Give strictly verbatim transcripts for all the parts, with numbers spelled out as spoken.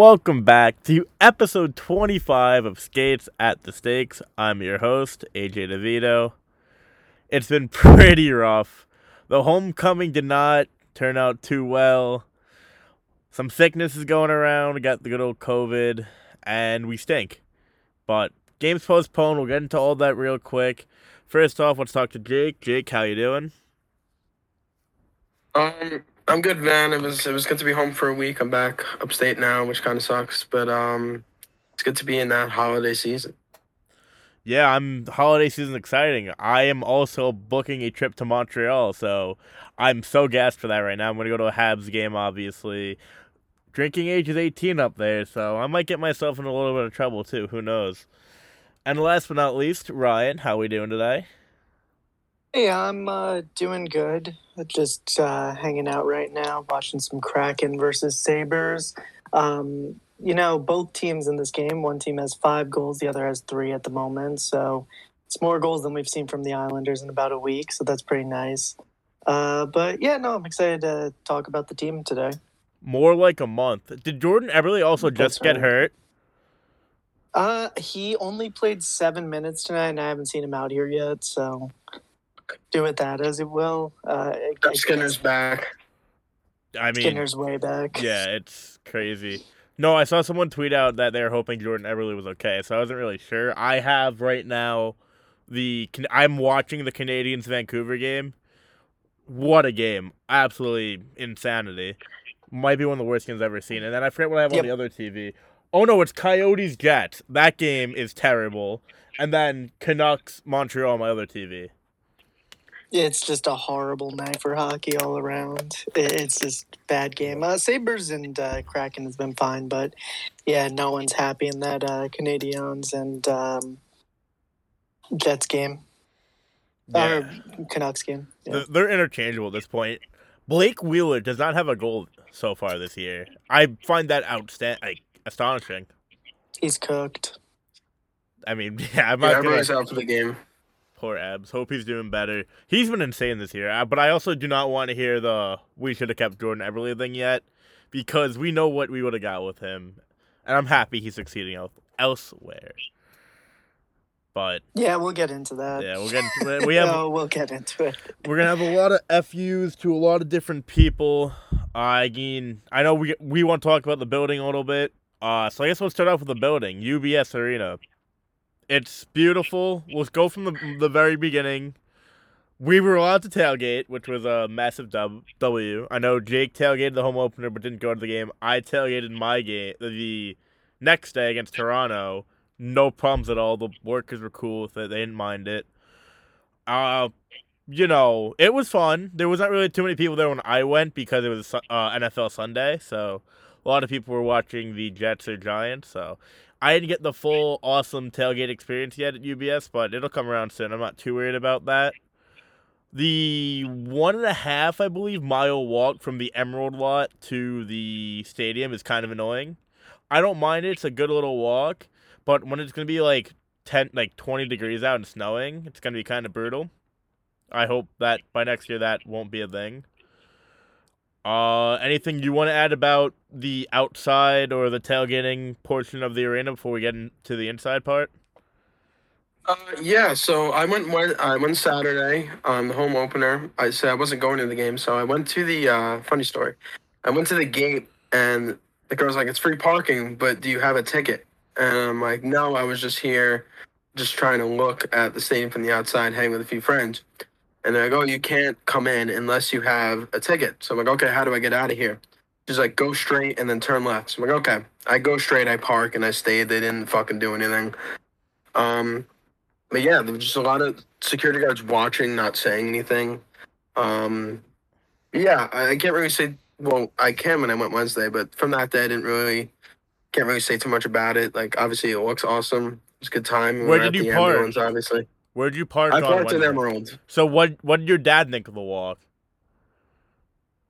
Welcome back to episode twenty-five of Skates at the Stakes. I'm your host, A J DeVito. It's been pretty rough. The homecoming did not turn out too well. Some sickness is going around. We got the good old COVID, and we stink. But game's postponed. We'll get into all that real quick. First off, let's talk to Jake. Jake, how you doing? Um... I'm good, man. It was it was good to be home for a week. I'm back upstate now, which kind of sucks, but um, it's good to be in that holiday season. Yeah, I'm holiday season exciting. I am also booking a trip to Montreal, so I'm so gassed for that right now. I'm gonna go to a Habs game, obviously. Drinking age is eighteen up there, so I might get myself in a little bit of trouble too. Who knows? And last but not least, Ryan, how we doing today? Hey, I'm uh, doing good. Just uh, hanging out right now, watching some Kraken versus Sabres. Um, you know, both teams in this game, one team has five goals, the other has three at the moment. So it's more goals than we've seen from the Islanders in about a week. So that's pretty nice. Uh, but yeah, no, I'm excited to talk about the team today. More like a month. Did Jordan Everly also just that's get right. hurt? Uh, he only played seven minutes tonight, and I haven't seen him out here yet, so... do with that as it will. Uh, Skinner's back. I mean, Skinner's way back. Yeah, it's crazy. No, I saw someone tweet out that they were hoping Jordan Everly was okay, so I wasn't really sure. I have right now the I'm watching the Canadiens Vancouver game. What a game! Absolutely insanity. Might be one of the worst games I've ever seen. And then I forget what I have yep. on the other T V. Oh no, it's Coyotes Jets. That game is terrible. And then Canucks Montreal on my other T V. It's just a horrible night for hockey all around. It's just a bad game. Uh, Sabres and uh, Kraken has been fine, but yeah, no one's happy in that uh, Canadiens and um, Jets game. Yeah. Or Canucks game. Yeah. They're interchangeable at this point. Blake Wheeler does not have a goal so far this year. I find that outstanding, like, astonishing. He's cooked. I mean, yeah. I'm not everybody's gonna... out for the game. Poor Abs. Hope he's doing better. He's been insane this year, but I also do not want to hear the we should have kept Jordan Everly thing yet, because we know what we would have got with him, and I'm happy he's succeeding elsewhere. But yeah, we'll get into that. Yeah, we'll get into it. We have, no, we'll get into it. We're gonna have a lot of F U's to a lot of different people. Uh, I mean, I know we we want to talk about the building a little bit. Uh, so I guess we'll start off with the building, U B S Arena. It's beautiful. Let's go from the the very beginning. We were allowed to tailgate, which was a massive W. I know Jake tailgated the home opener, but didn't go to the game. I tailgated my game the next day against Toronto. No problems at all. The workers were cool with it. They didn't mind it. Uh, you know, it was fun. There was not really too many people there when I went because it was uh, N F L Sunday, so a lot of people were watching the Jets or Giants, so... I didn't get the full awesome tailgate experience yet at U B S, but it'll come around soon. I'm not too worried about that. The one and a half, I believe, mile walk from the Emerald lot to the stadium is kind of annoying. I don't mind it. It's a good little walk, but when it's going to be like ten, like twenty degrees out and snowing, it's going to be kind of brutal. I hope that by next year that won't be a thing. Uh, anything you want to add about the outside or the tailgating portion of the arena before we get into the inside part? Uh, yeah, so I went I went Saturday on the home opener. I said I wasn't going to the game, so I went to the, uh, funny story, I went to the gate, and the girl's like, it's free parking, but do you have a ticket? And I'm like, no, I was just here, just trying to look at the stadium from the outside, hang with a few friends. And they're like, oh, you can't come in unless you have a ticket. So I'm like, okay, how do I get out of here? She's like, go straight and then turn left. So I'm like, okay. I go straight, I park, and I stayed. They didn't fucking do anything. Um, but yeah, there was just a lot of security guards watching, not saying anything. Um, yeah, I can't really say, well, I can when I went Wednesday, but from that day, I didn't really, can't really say too much about it. Like, obviously, it looks awesome. It's a good time. Where did you park? Ambulance, obviously. Where'd you park? I parked in Emerald. So what? What did your dad think of the walk?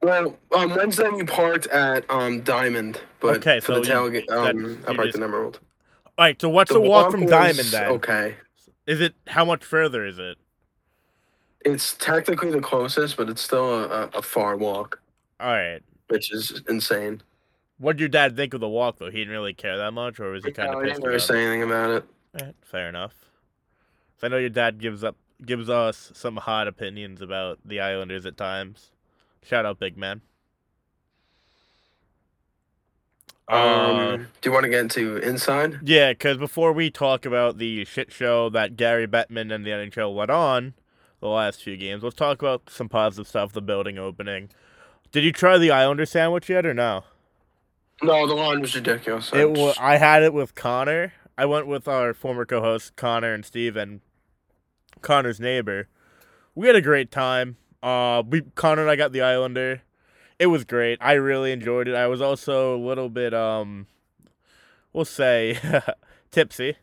Well, um, Wednesday we parked at um, Diamond, but okay, for so the tailgate, um, I parked just... in Emerald. All right. So what's the, the walk, walk from was... Diamond then? Okay. Is it how much further is it? It's technically the closest, but it's still a, a, a far walk. All right. Which is insane. What did your dad think of the walk, though? He didn't really care that much, or was he kind no, of pissed? He didn't say anything about it. Right, fair enough. So I know your dad gives up gives us some hot opinions about the Islanders at times. Shout out, big man. Uh, um, do you want to get into inside? Yeah, because before we talk about the shit show that Gary Bettman and the N H L went on the last few games, let's talk about some positive stuff, the building opening. Did you try the Islander sandwich yet or no? No, the line was ridiculous. It was, I had it with Connor. I went with our former co-hosts, Connor and Steve, and Connor's neighbor. We had a great time. Uh, we Connor and I got the Islander. It was great. I really enjoyed it. I was also a little bit, um, we'll say, tipsy.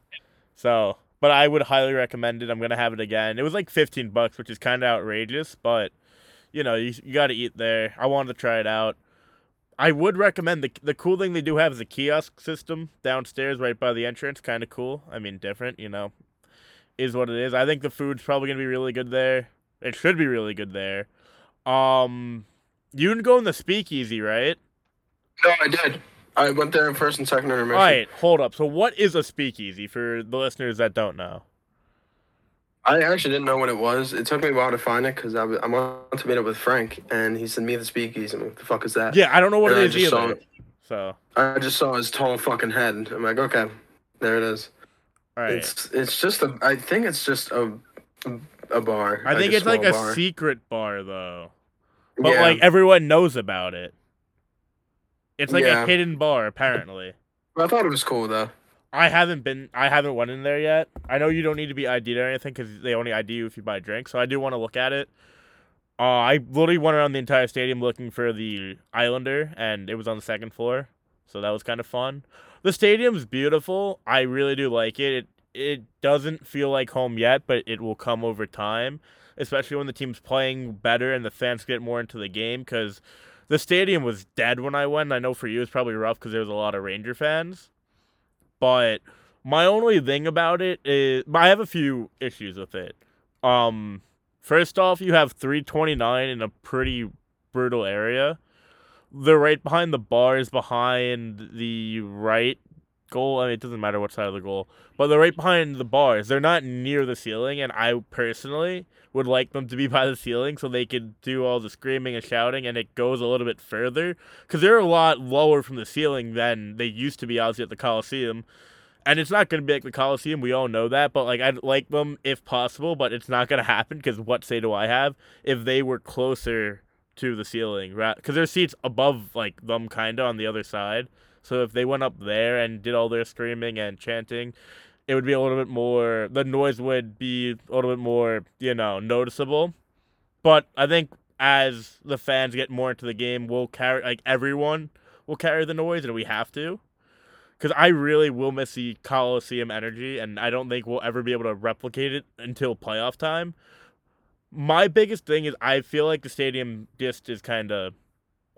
So, but I would highly recommend it. I'm gonna have it again. It was like fifteen bucks, which is kind of outrageous, but you know, you you gotta eat there. I wanted to try it out. I would recommend the the cool thing they do have is a kiosk system downstairs right by the entrance. Kind of cool. I mean, different, you know, is what it is. I think the food's probably gonna be really good there. It should be really good there. Um. You didn't go in the speakeasy, right? No, I did. I went there in first and second intermission. All right, hold up. So what is a speakeasy for the listeners that don't know? I actually didn't know what it was. It took me a while to find it because I, I wanted to meet up with Frank, and he said, me the speakeasy. I'm like, what the fuck is that? Yeah, I don't know what and it I is either. So. I just saw his tall fucking head. I'm like, okay, there it is. All right. It's, it's just a – I think it's just a, a bar. I think like it's like a bar. secret bar, though. But, yeah. like, everyone knows about it. It's like yeah. a hidden bar, apparently. I thought it was cool, though. I haven't been... I haven't went in there yet. I know you don't need to be ID'd or anything, because they only I D you if you buy drinks, so I do want to look at it. Uh, I literally went around the entire stadium looking for the Islander, and it was on the second floor, so that was kind of fun. The stadium's beautiful. I really do like it. It, it doesn't feel like home yet, but it will come over time. Especially when the team's playing better and the fans get more into the game, because the stadium was dead when I went. I know for you it's probably rough because there was a lot of Ranger fans. But my only thing about it is I have a few issues with it. Um, first off, you have three twenty-nine in a pretty brutal area. They're right behind the bars, behind the right goal. I mean, it doesn't matter what side of the goal, but they're right behind the bars. They're not near the ceiling, and I personally would like them to be by the ceiling so they could do all the screaming and shouting, and it goes a little bit further because they're a lot lower from the ceiling than they used to be, obviously, at the Coliseum. And it's not going to be like the Coliseum. We all know that, but like I'd like them if possible, but it's not going to happen because what say do I have if they were closer to the ceiling, right? Because their seats above like them kind of on the other side. So if they went up there and did all their screaming and chanting, it would be a little bit more, the noise would be a little bit more, you know, noticeable. But I think as the fans get more into the game, we'll carry, like, everyone will carry the noise, and we have to. Because I really will miss the Coliseum energy, and I don't think we'll ever be able to replicate it until playoff time. My biggest thing is I feel like the stadium just is kind of,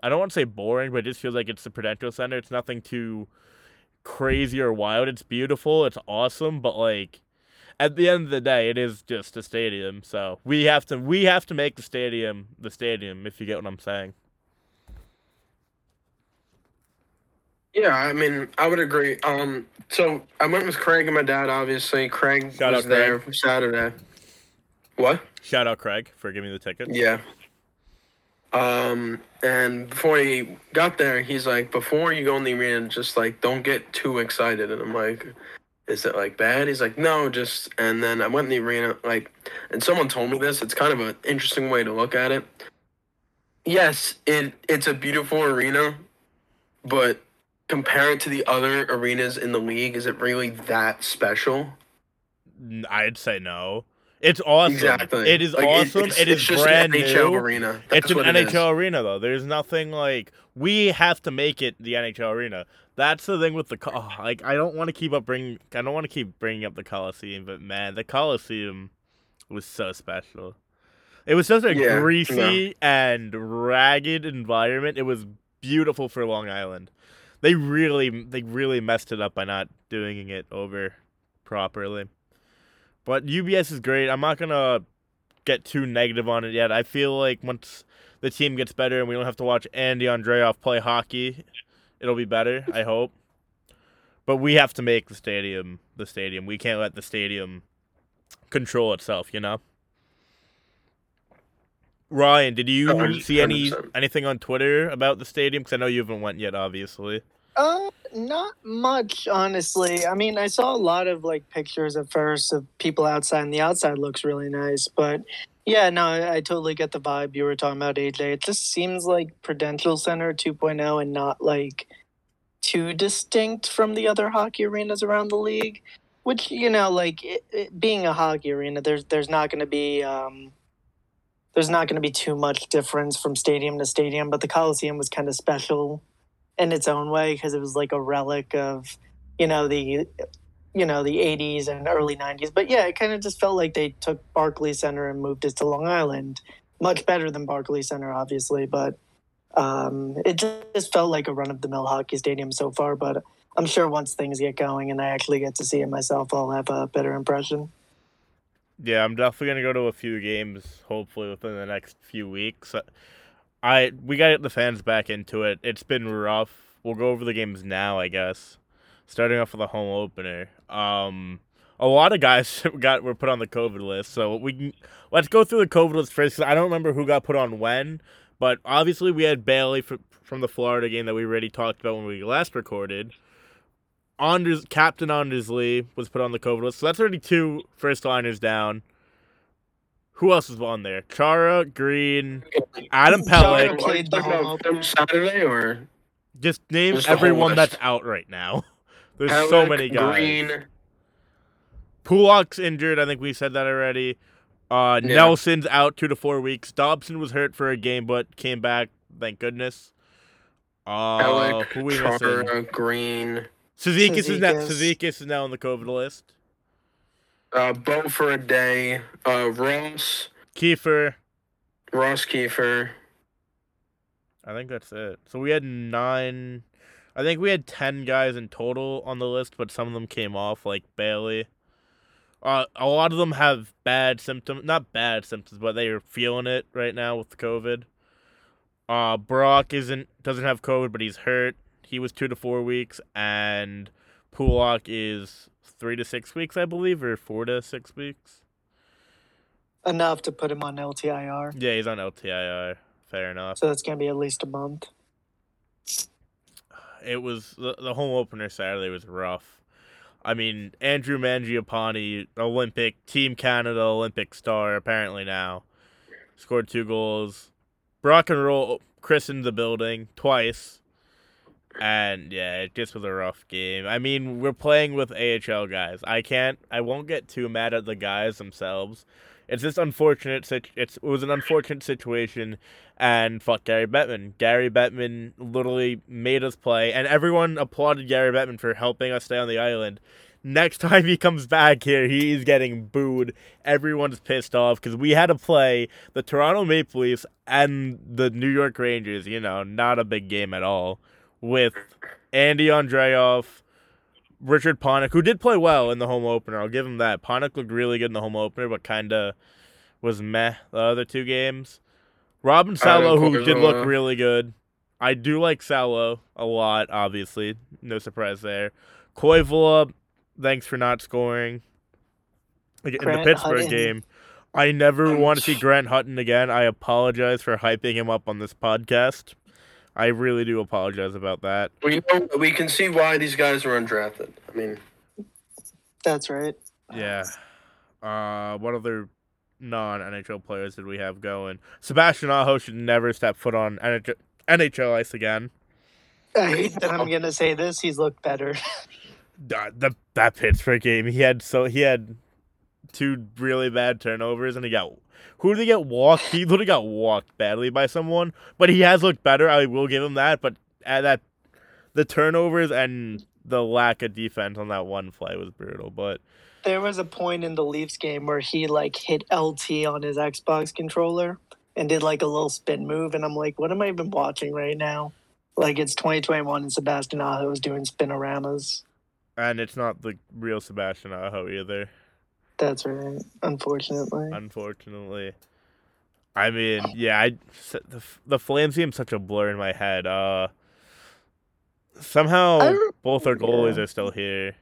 I don't want to say boring, but it just feels like it's the Prudential Center. It's nothing too crazy or wild. It's beautiful, it's awesome, but like at the end of the day, it is just a stadium. So we have to we have to make the stadium the stadium, if you get what I'm saying. Yeah, I mean, I would agree. Um so I went with Craig and my dad, obviously. Craig Shout was out there Craig. for Saturday. What? Shout out Craig for giving me the ticket. Yeah. Um, and before he got there, he's like, before you go in the arena, just like, don't get too excited. And I'm like, is it like bad? He's like, no, just, and then I went in the arena, like, and someone told me this, it's kind of an interesting way to look at it. Yes, it, it's a beautiful arena, but compared to the other arenas in the league, is it really that special? I'd say no. It's awesome. Exactly. It is like, awesome. It's, it is it's just brand an N H L new. Arena. That's it's an it N H L is. arena, though. There's nothing like we have to make it the N H L arena. That's the thing with the oh, like. I don't want to keep up bringing. I don't want to keep bringing up the Coliseum, but man, the Coliseum was so special. It was such a yeah, greasy yeah. and ragged environment. It was beautiful for Long Island. They really, they really messed it up by not doing it over properly. But U B S is great. I'm not going to get too negative on it yet. I feel like once the team gets better and we don't have to watch Andy Andreoff play hockey It'll be better, I hope. But we have to make the stadium the stadium. We can't let the stadium control itself, you know? Ryan, did you one hundred percent see any anything on Twitter about the stadium? Because I know you haven't went yet, obviously. Uh, not much, honestly. I mean, I saw a lot of, like, pictures at first of people outside, and the outside looks really nice. But, yeah, no, I, I totally get the vibe you were talking about, A J. It just seems like Prudential Center two point oh and not, like, too distinct from the other hockey arenas around the league. Which, you know, like, it, it, being a hockey arena, there's there's not going to be... Um, There's not going to be too much difference from stadium to stadium, but the Coliseum was kind of special in its own way because it was like a relic of, you know, the, you know, the eighties and early nineties. But yeah, it kind of just felt like they took Barclays Center and moved it to Long Island, much better than Barclays Center, obviously. But um, it just felt like a run-of-the-mill hockey stadium so far. But I'm sure once things get going and I actually get to see it myself, I'll have a better impression. Yeah, I'm definitely going to go to a few games, hopefully, within the next few weeks. I We got to get the fans back into it. It's been rough. We'll go over the games now, I guess, starting off with a home opener. Um, a lot of guys got were put on the COVID list, so we can, let's go through the COVID list first, because I don't remember who got put on when, but obviously we had Bailey for, from the Florida game that we already talked about when we last recorded. Anders, Captain Andersley was put on the COVID list. So that's already two first-liners down. Who else was on there? Chara, Green, Adam Pelech. Played the whole Saturday, or? Just name just everyone that's out right now. There's Pelech, so many guys. Green. Pulak's injured. I think we said that already. Uh, yeah. Nelson's out two to four weeks. Dobson was hurt for a game but came back, thank goodness. Uh, Pelech, who we Chara, missing? Green. Cizikas is now Cizikas is now on the COVID list. Uh, Bo for a day. Uh, Ross Kiefer. Ross Kiefer. I think that's it. So we had nine. I think we had ten guys in total on the list, but some of them came off, like Bailey. Uh, a lot of them have bad symptoms. Not bad symptoms, but they are feeling it right now with the COVID. Uh, Brock isn't doesn't have COVID, but he's hurt. He was two to four weeks, and Pulak is three to six weeks, I believe, or four to six weeks. Enough to put him on L T I R. Yeah, he's on L T I R. Fair enough. So that's going to be at least a month. It was the, the home opener Saturday was rough. I mean, Andrew Mangiapane, Olympic, Team Canada, Olympic star, apparently now. Scored two goals. Brock and Roll christened the building twice. And, yeah, it just was a rough game. I mean, we're playing with A H L guys. I can't – I won't get too mad at the guys themselves. It's just unfortunate – it was an unfortunate situation. And fuck Gary Bettman. Gary Bettman literally made us play. And everyone applauded Gary Bettman for helping us stay on the island. Next time he comes back here, he's getting booed. Everyone's pissed off because we had to play the Toronto Maple Leafs and the New York Rangers. You know, not a big game at all. With Andy Andreoff, Richard Panik, who did play well in the home opener. I'll give him that. Panik looked really good in the home opener, but kind of was meh the other two games. Robin Salo, who did look really good. I do like Salo a lot, obviously. No surprise there. Koivula, thanks for not scoring. In the Pittsburgh game, I never want to see Grant Hutton again. I apologize for hyping him up on this podcast. I really do apologize about that. We know, we can see why these guys were undrafted. I mean, that's right. Yeah. Uh, what other non-N H L players did we have going? Sebastian Aho should never step foot on N H L ice again. I hate that I'm gonna say this. He's looked better. uh, the that Pittsburgh game, he had so he had two really bad turnovers, and he got. Who did he get walked? He literally got walked badly by someone, but he has looked better. I will give him that, but at that, the turnovers and the lack of defense on that one play was brutal. But there was a point in the Leafs game where he like hit L T on his Xbox controller and did like a little spin move, and I'm like, what am I even watching right now? Like it's twenty twenty-one, and Sebastian Aho is doing spinoramas, and it's not the real Sebastian Aho either. That's right, unfortunately. Unfortunately. I mean, yeah, I, the, the Flames game is such a blur in my head. Uh, Somehow both our goalies yeah. are still here,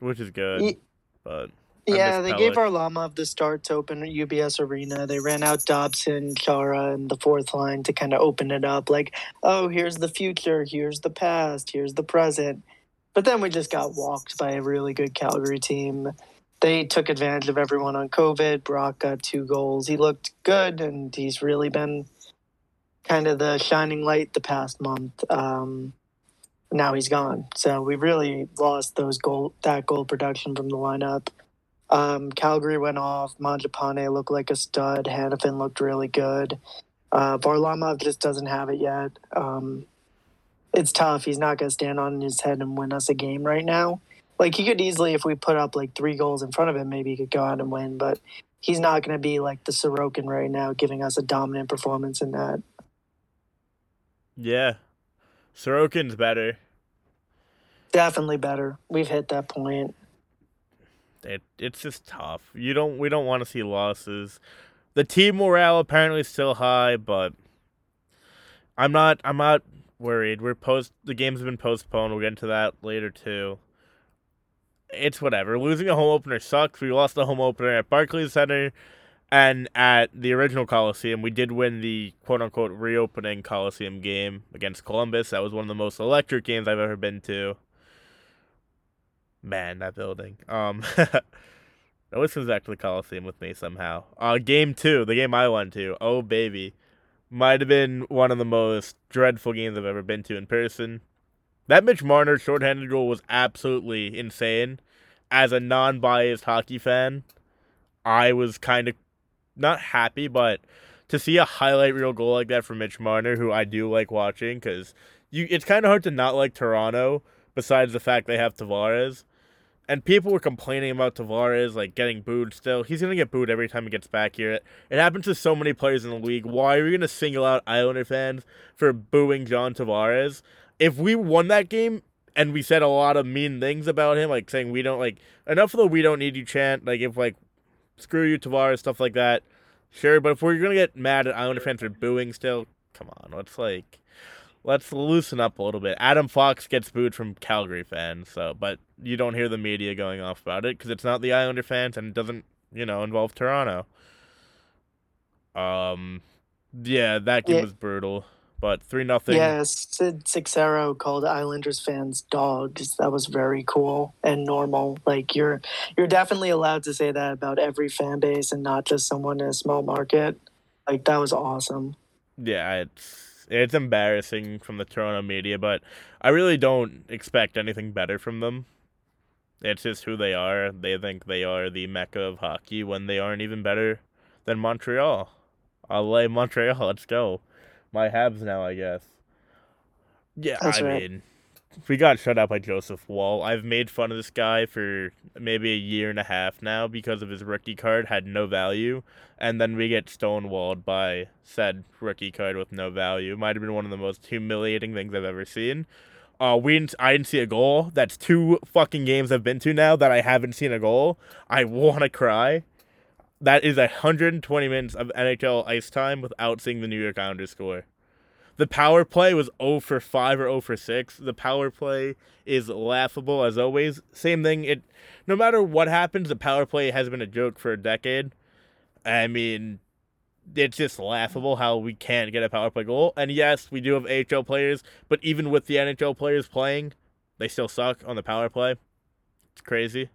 which is good. He, but yeah, they Pelech. gave Varlamov the start to open U B S Arena. They ran out Dobson, Chara, and the fourth line to kind of open it up. Like, oh, here's the future, here's the past, here's the present. But then we just got walked by a really good Calgary team. They took advantage of everyone on COVID. Brock got two goals. He looked good, and he's really been kind of the shining light the past month. Um, now he's gone. So we really lost those goal that goal production from the lineup. Um, Calgary went off. Manjapane looked like a stud. Hannafin looked really good. Uh, Varlamov just doesn't have it yet. Um, it's tough. He's not going to stand on his head and win us a game right now. Like, he could easily, if we put up, like, three goals in front of him, maybe he could go out and win. But he's not going to be, like, the Sorokin right now, giving us a dominant performance in that. Yeah. Sorokin's better. Definitely better. We've hit that point. It It's just tough. You don't. We don't want to see losses. The team morale apparently is still high, but I'm not, I'm not worried. We're post. The games have been postponed. We'll get into that later, too. It's whatever. Losing a home opener sucks. We lost the home opener at Barclays Center and at the original Coliseum. We did win the quote-unquote reopening Coliseum game against Columbus. That was one of the most electric games I've ever been to. Man, that building. Um, it always comes back to the Coliseum with me somehow. Uh, game two, the game I went to. Oh, baby. Might have been one of the most dreadful games I've ever been to in person. That Mitch Marner shorthanded goal was absolutely insane. As a non-biased hockey fan, I was kind of not happy, but to see a highlight reel goal like that from Mitch Marner, who I do like watching, because you it's kind of hard to not like Toronto, besides the fact they have Tavares. And people were complaining about Tavares, like, getting booed still. He's going to get booed every time he gets back here. It happens to so many players in the league. Why are we going to single out Islander fans for booing John Tavares? If we won that game and we said a lot of mean things about him, like saying we don't, like, enough of the we don't need you chant, like, if, like, screw you, Tavares, stuff like that, sure. But if we're going to get mad at Islander fans for booing still, come on, let's, like, let's loosen up a little bit. Adam Fox gets booed from Calgary fans, so, but you don't hear the media going off about it because it's not the Islander fans and it doesn't, you know, involve Toronto. Um, yeah, that game yeah. was brutal. But three nothing Yeah, Sid Cixero called Islanders fans dogs. That was very cool and normal. Like, you're you're definitely allowed to say that about every fan base and not just someone in a small market. Like, that was awesome. Yeah, it's, it's embarrassing from the Toronto media, but I really don't expect anything better from them. It's just who they are. They think they are the mecca of hockey when they aren't even better than Montreal. L A Montreal, let's go. My Habs now, I guess. Yeah, That's I right. mean, we got shut out by Joseph Woll. I've made fun of this guy for maybe a year and a half now because of his rookie card had no value, and then we get stonewalled by said rookie card with no value. Might have been one of the most humiliating things I've ever seen. Uh, we didn't, I didn't see a goal. That's two fucking games I've been to now that I haven't seen a goal. I want to cry. That is one hundred twenty minutes of N H L ice time without seeing the New York Islanders score. The power play was oh for five or oh for six. The power play is laughable as always. Same thing. It, no matter what happens, the power play has been a joke for a decade. I mean, it's just laughable how we can't get a power play goal. And yes, we do have A H L players, but even with the N H L players playing, they still suck on the power play. It's crazy.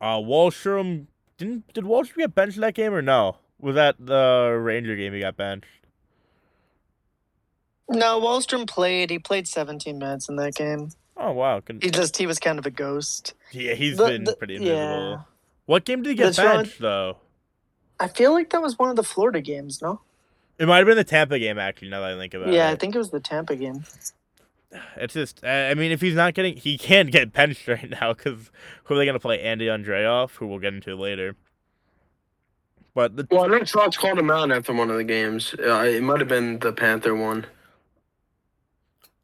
Uh, Wallstrom... Didn't, did Wallstrom get benched that game or no? Was that the Ranger game he got benched? No, Wallstrom played. He played seventeen minutes in that game. Oh, wow. Con- he just he was kind of a ghost. Yeah, he's the, been the, pretty invisible. Yeah. What game did he get That's benched, though? I feel like that was one of the Florida games, no? It might have been the Tampa game, actually, now that I think about yeah, it. Yeah, I think it was the Tampa game. It's just, I mean, if he's not getting, he can't get benched right now because who are they going to play? Andy Andreoff, who we'll get into later. But the well, I think Trotz called him out after one of the games. Uh, it might have been the Panther one.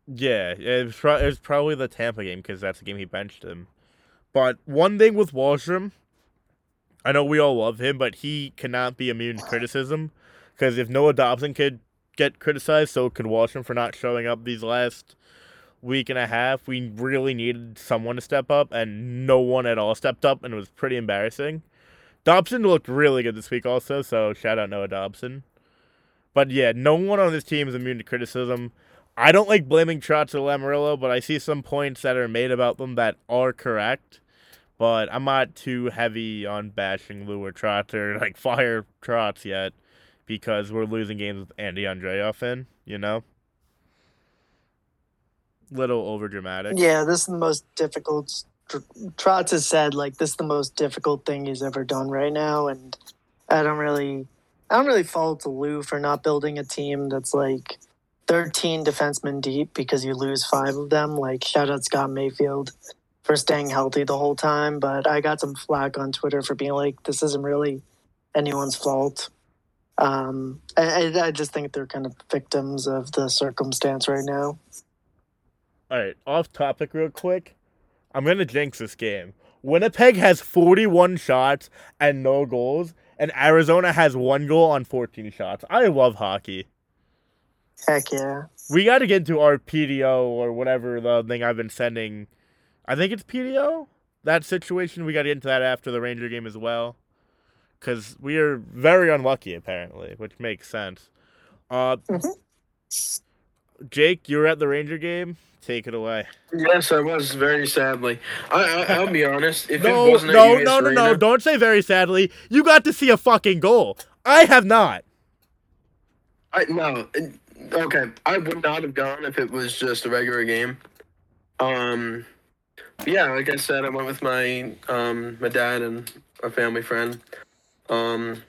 Yeah, it was, pro- it was probably the Tampa game because that's the game he benched him. But one thing with Wallstrom, I know we all love him, but he cannot be immune to criticism because if Noah Dobson could get criticized, so could Wallstrom for not showing up these last week and a half. We really needed someone to step up, and no one at all stepped up, and it was pretty embarrassing. Dobson looked really good this week also, so shout out Noah Dobson. But yeah, no one on this team is immune to criticism. I don't like blaming Trotz or Lamarillo, but I see some points that are made about them that are correct. But I'm not too heavy on bashing Lou or Trotz or, like, fire Trotz yet because we're losing games with Andy Andreoff in, you know? Little overdramatic. Yeah, this is the most difficult. Trotz has said, like, this is the most difficult thing he's ever done right now, and I don't really, I don't really fault Lou for not building a team that's, like, thirteen defensemen deep because you lose five of them. Like, shout out Scott Mayfield for staying healthy the whole time, but I got some flack on Twitter for being like, this isn't really anyone's fault. Um, I, I just think they're kind of victims of the circumstance right now. All right, off topic real quick. I'm going to jinx this game. Winnipeg has forty-one shots and no goals, and Arizona has one goal on fourteen shots. I love hockey. Heck yeah. We got to get to our P D O or whatever the thing I've been sending. I think it's P D O? That situation, we got to get into that after the Ranger game as well. Because we are very unlucky, apparently, which makes sense. Uh, mm-hmm. Jake, you were at the Ranger game. Take it away. Yes, I was, very sadly. I, I, I'll be honest. If no, it wasn't no, at U B S no, no, Arena, no. Don't say very sadly. You got to see a fucking goal. I have not. I No. Okay. I would not have gone if it was just a regular game. Um... Yeah, like I said, I went with my um, my dad and a family friend. Um,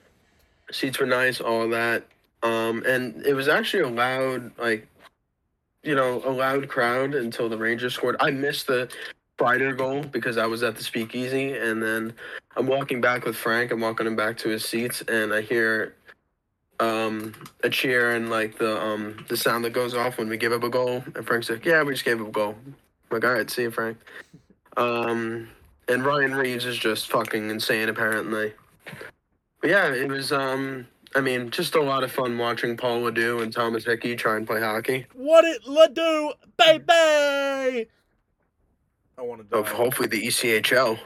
seats were nice, all that, um, and it was actually a loud, like, you know, a loud crowd until the Rangers scored. I missed the Friday goal because I was at the Speakeasy, and then I'm walking back with Frank. I'm walking him back to his seats, and I hear um, a cheer and like the um, the sound that goes off when we give up a goal. And Frank's like, "Yeah, we just gave up a goal." Like, all right, see you, Frank. Um, and Ryan Reeves is just fucking insane, apparently. But yeah, it was, um, I mean, just a lot of fun watching Paul Leduc and Thomas Hickey try and play hockey. What it Leduc, baby! I want to die. Oh, hopefully the E C H L.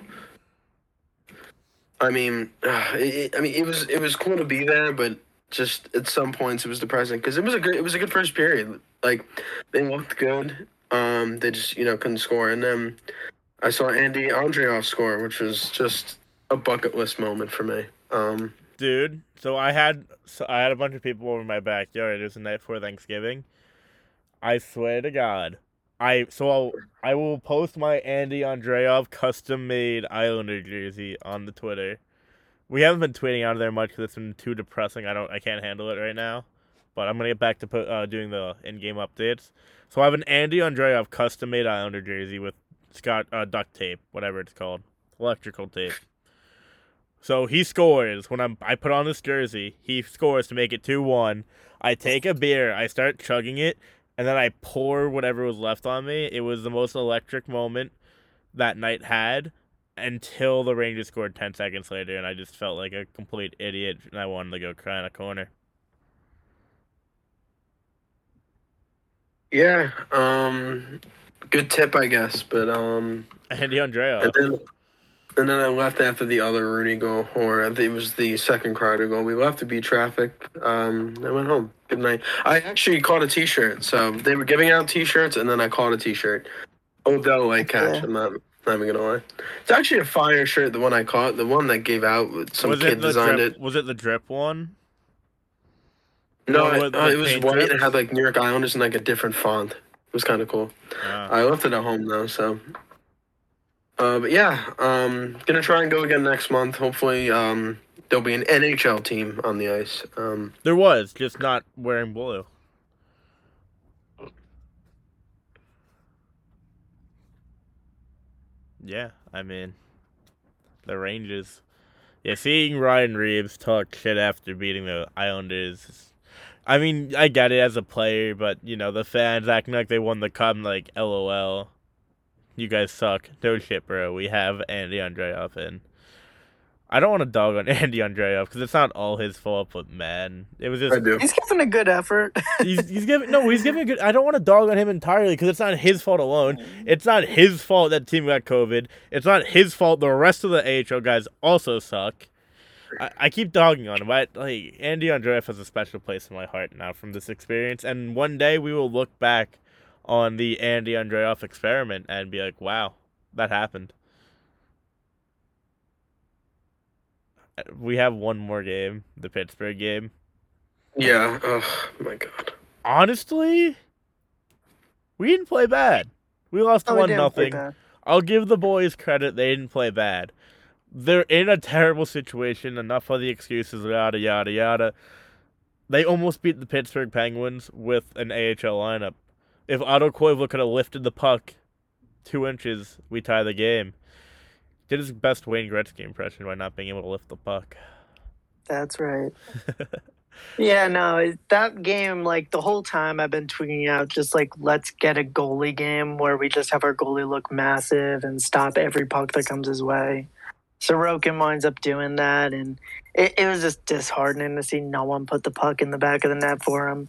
I mean, it, I mean, it was it was cool to be there, but just at some points it was depressing because it was a good it was a good first period. Like, they looked good. Um, they just, you know, couldn't score. And then I saw Andy Andreoff score, which was just a bucket list moment for me. Um, Dude, so I had so I had a bunch of people over in my backyard. It was the night before Thanksgiving. I swear to God. I So I'll, I will post my Andy Andreoff custom-made Islander jersey on the Twitter. We haven't been tweeting out of there much because it's been too depressing. I don't. I can't handle it right now. But I'm going to get back to uh, doing the in-game updates. So I have an Andy Andreoff custom-made Islander jersey with Scott uh, duct tape, whatever it's called, electrical tape. So he scores. When I'm, I put on this jersey, he scores to make it two one. I take a beer, I start chugging it, and then I pour whatever was left on me. It was the most electric moment that night had until the Rangers scored ten seconds later, and I just felt like a complete idiot, and I wanted to go cry in a corner. Yeah, um, good tip, I guess, but, um... Andy Andreoff. And then, and then I left after the other Rooney goal, or I think it was the second Crowder goal. We left to beat traffic, um, I went home. Good night. I actually caught a t-shirt, so they were giving out t-shirts, and then I caught a t-shirt. Odell Light Catch, yeah. I'm not, not even gonna lie. It's actually a fire shirt, the one I caught, the one that gave out, some was kid it designed drip, it. Was it the drip one? No, no it, uh, it was white. It had, like, New York Islanders in, like, a different font. It was kind of cool. Wow. I left it at home, though, so. Uh, but, yeah, um, going to try and go again next month. Hopefully um, there'll be an N H L team on the ice. Um, there was, just not wearing blue. Yeah, I mean, the Rangers. Yeah, seeing Ryan Reeves talk shit after beating the Islanders. I mean, I get it as a player, but, you know, the fans acting like they won the cup, like, LOL. You guys suck. No shit, bro. We have Andy Andreoff in. I don't want to dog on Andy Andreoff because it's not all his fault, but man, it was just. I do. He's giving a good effort. he's he's giving no, he's giving a good. I don't want to dog on him entirely because it's not his fault alone. It's not his fault that team got COVID. It's not his fault the rest of the A H L guys also suck. I, I keep dogging on him, but like Andy Andreoff has a special place in my heart now from this experience, and one day we will look back on the Andy Andreoff experiment and be like, wow, that happened. We have one more game, the Pittsburgh game. Yeah. Oh, my God. Honestly, we didn't play bad. We lost oh, one we nothing. I'll give the boys credit. They didn't play bad. They're in a terrible situation. Enough of the excuses, yada, yada, yada. They almost beat the Pittsburgh Penguins with an A H L lineup. If Otto Koivula could have lifted the puck two inches, we tie the game. Did his best Wayne Gretzky impression by not being able to lift the puck. That's right. yeah, no, that game, like, the whole time I've been tweeting out, just, like, let's get a goalie game where we just have our goalie look massive and stop every puck that comes his way. Sorokin winds up doing that, and it, it was just disheartening to see no one put the puck in the back of the net for him.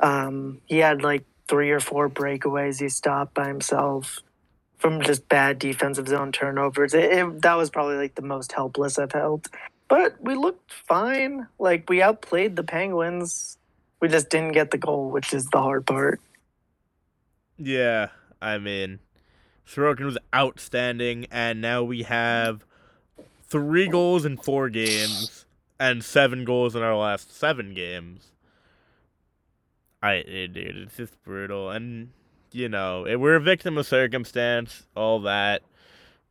Um, he had, like, three or four breakaways he stopped by himself. From just bad defensive zone turnovers. It, it, that was probably, like, the most helpless I've felt. But we looked fine. Like, we outplayed the Penguins. We just didn't get the goal, which is the hard part. Yeah, I mean, Sorokin was outstanding, and now we have three goals in four games and seven goals in our last seven games. I, dude, it's just brutal, and... You know, we're a victim of circumstance, all that,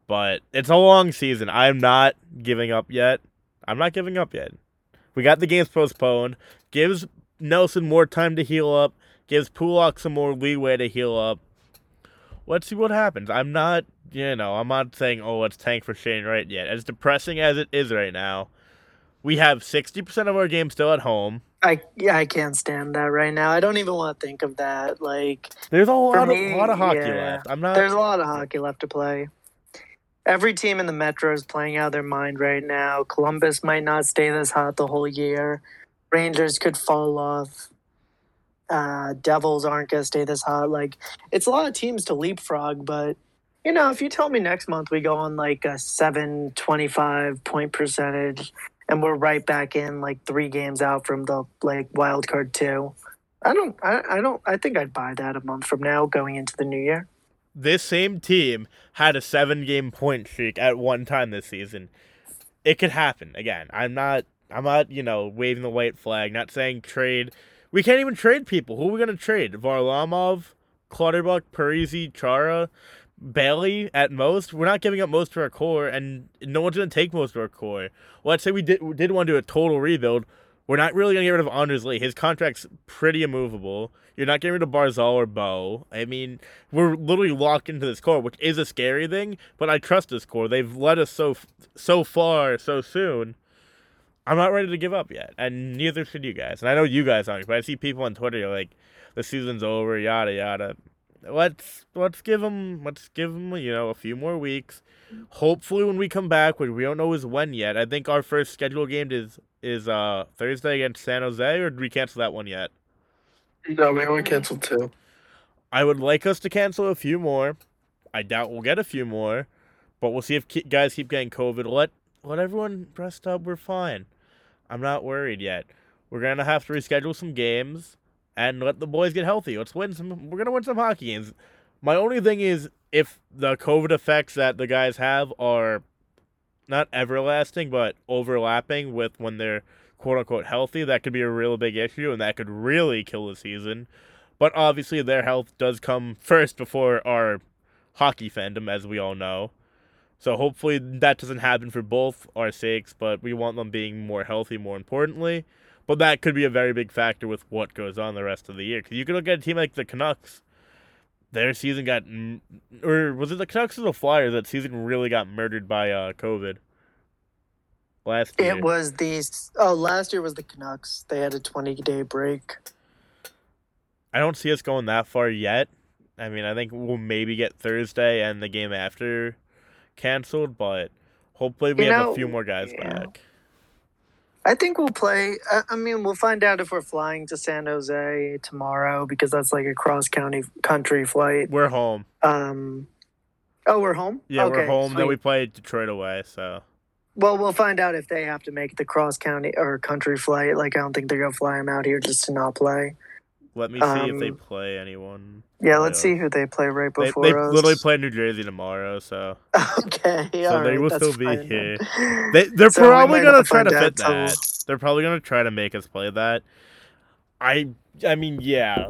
but it's a long season. I'm not giving up yet. I'm not giving up yet. We got the games postponed. Gives Nelson more time to heal up. Gives Pulak some more leeway to heal up. Let's see what happens. I'm not, you know, I'm not saying, oh, let's tank for Shane Wright yet. As depressing as it is right now, we have sixty percent of our games still at home. I yeah, I can't stand that right now. I don't even want to think of that. Like there's a lot of me, lot of hockey yeah. left. I'm not. There's a lot of hockey left to play. Every team in the Metro is playing out of their mind right now. Columbus might not stay this hot the whole year. Rangers could fall off. Uh, Devils aren't gonna stay this hot. Like it's a lot of teams to leapfrog, but you know, if you tell me next month we go on like a seven twenty-five point percentage. And we're right back in, like, three games out from the, like, wild card two. I don't, I, I don't, I think I'd buy that a month from now going into the new year. This same team had a seven-game point streak at one time this season. It could happen again. I'm not, I'm not, you know, waving the white flag, not saying trade. We can't even trade people. Who are we going to trade? Varlamov, Clutterbuck, Parisi, Chara, Bailey at most. We're not giving up most of our core, and no one's going to take most of our core. Well, let's say we did we did want to do a total rebuild. We're not really going to get rid of Anders Lee. His contract's pretty immovable. You're not getting rid of Barzal or Bo. I mean, we're literally locked into this core, which is a scary thing, but I trust this core. They've led us so so far so soon. I'm not ready to give up yet, and neither should you guys. And I know you guys aren't, but I see people on Twitter like, the season's over, yada, yada. Let's let's give them let's give them you know a few more weeks. Hopefully, when we come back, which we don't know is when yet. I think our first scheduled game is is uh Thursday against San Jose, or did we cancel that one yet? No, we only canceled two. I would like us to cancel a few more. I doubt we'll get a few more, but we'll see if ke- guys keep getting COVID. Let let everyone rest up. We're fine. I'm not worried yet. We're gonna have to reschedule some games. And let the boys get healthy. Let's win some. We're gonna win some hockey games. My only thing is, if the COVID effects that the guys have are not everlasting, but overlapping with when they're quote unquote healthy, that could be a real big issue, and that could really kill the season. But obviously, their health does come first before our hockey fandom, as we all know. So hopefully, that doesn't happen for both our sakes. But we want them being more healthy, more importantly. But that could be a very big factor with what goes on the rest of the year. Because you could look at a team like the Canucks. Their season got... Or was it the Canucks or the Flyers that season really got murdered by uh, COVID? Last year. It was the... Oh, last year was the Canucks. They had a twenty-day break. I don't see us going that far yet. I mean, I think we'll maybe get Thursday and the game after canceled, but... Hopefully we you have know, a few more guys yeah. back. I think we'll play. I, I mean, we'll find out if we're flying to San Jose tomorrow because that's like a cross-county country flight. We're home. Um, oh, we're home? Yeah, okay, we're home. Sweet. Then we play Detroit away, so. Well, we'll find out if they have to make the cross-county or country flight. Like, I don't think they're going to fly them out here just to not play. Let me see um, if they play anyone. Yeah, let's see who they play right before they, they us. They literally play New Jersey tomorrow, so. Okay, yeah. So they right, will still be fine. Here. They, they're so probably going to try to fit till... that. They're probably going to try to make us play that. I, I mean, yeah.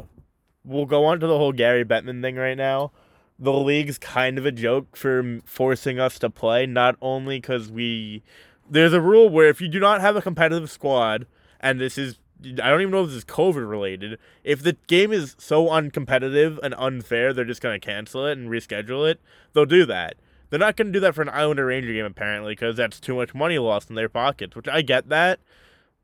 We'll go on to the whole Gary Bettman thing right now. The league's kind of a joke for forcing us to play, not only because we... There's a rule where if you do not have a competitive squad, and this is... I don't even know if this is COVID related. If the game is so uncompetitive and unfair, they're just going to cancel it and reschedule it. They'll do that. They're not going to do that for an Islander Ranger game, apparently, because that's too much money lost in their pockets, which I get that.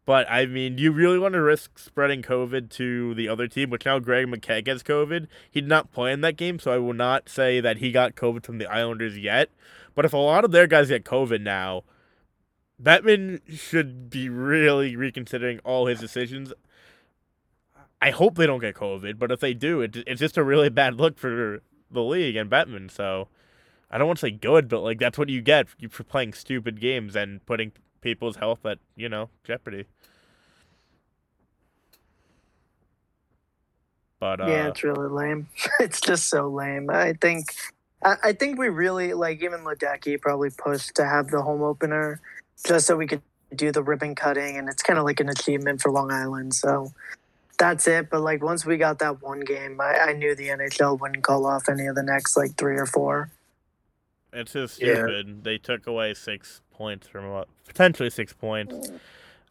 But, I mean, do you really want to risk spreading COVID to the other team, which now Greg McKay gets COVID? He did not play in that game, so I will not say that he got COVID from the Islanders yet. But if a lot of their guys get COVID now, Bettman should be really reconsidering all his decisions. I hope they don't get COVID, but if they do, it, it's just a really bad look for the league and Bettman. So I don't want to say good, but like that's what you get for playing stupid games and putting people's health at, you know, jeopardy. But uh, yeah, it's really lame. It's just so lame. I think, I, I think we really like even Ledecky probably pushed to have the home opener. Just so we could do the ribbon cutting, and it's kind of like an achievement for Long Island. So that's it. But, like, once we got that one game, I, I knew the N H L wouldn't call off any of the next, like, three or four. It's just stupid. Yeah. They took away six points from what, potentially six points.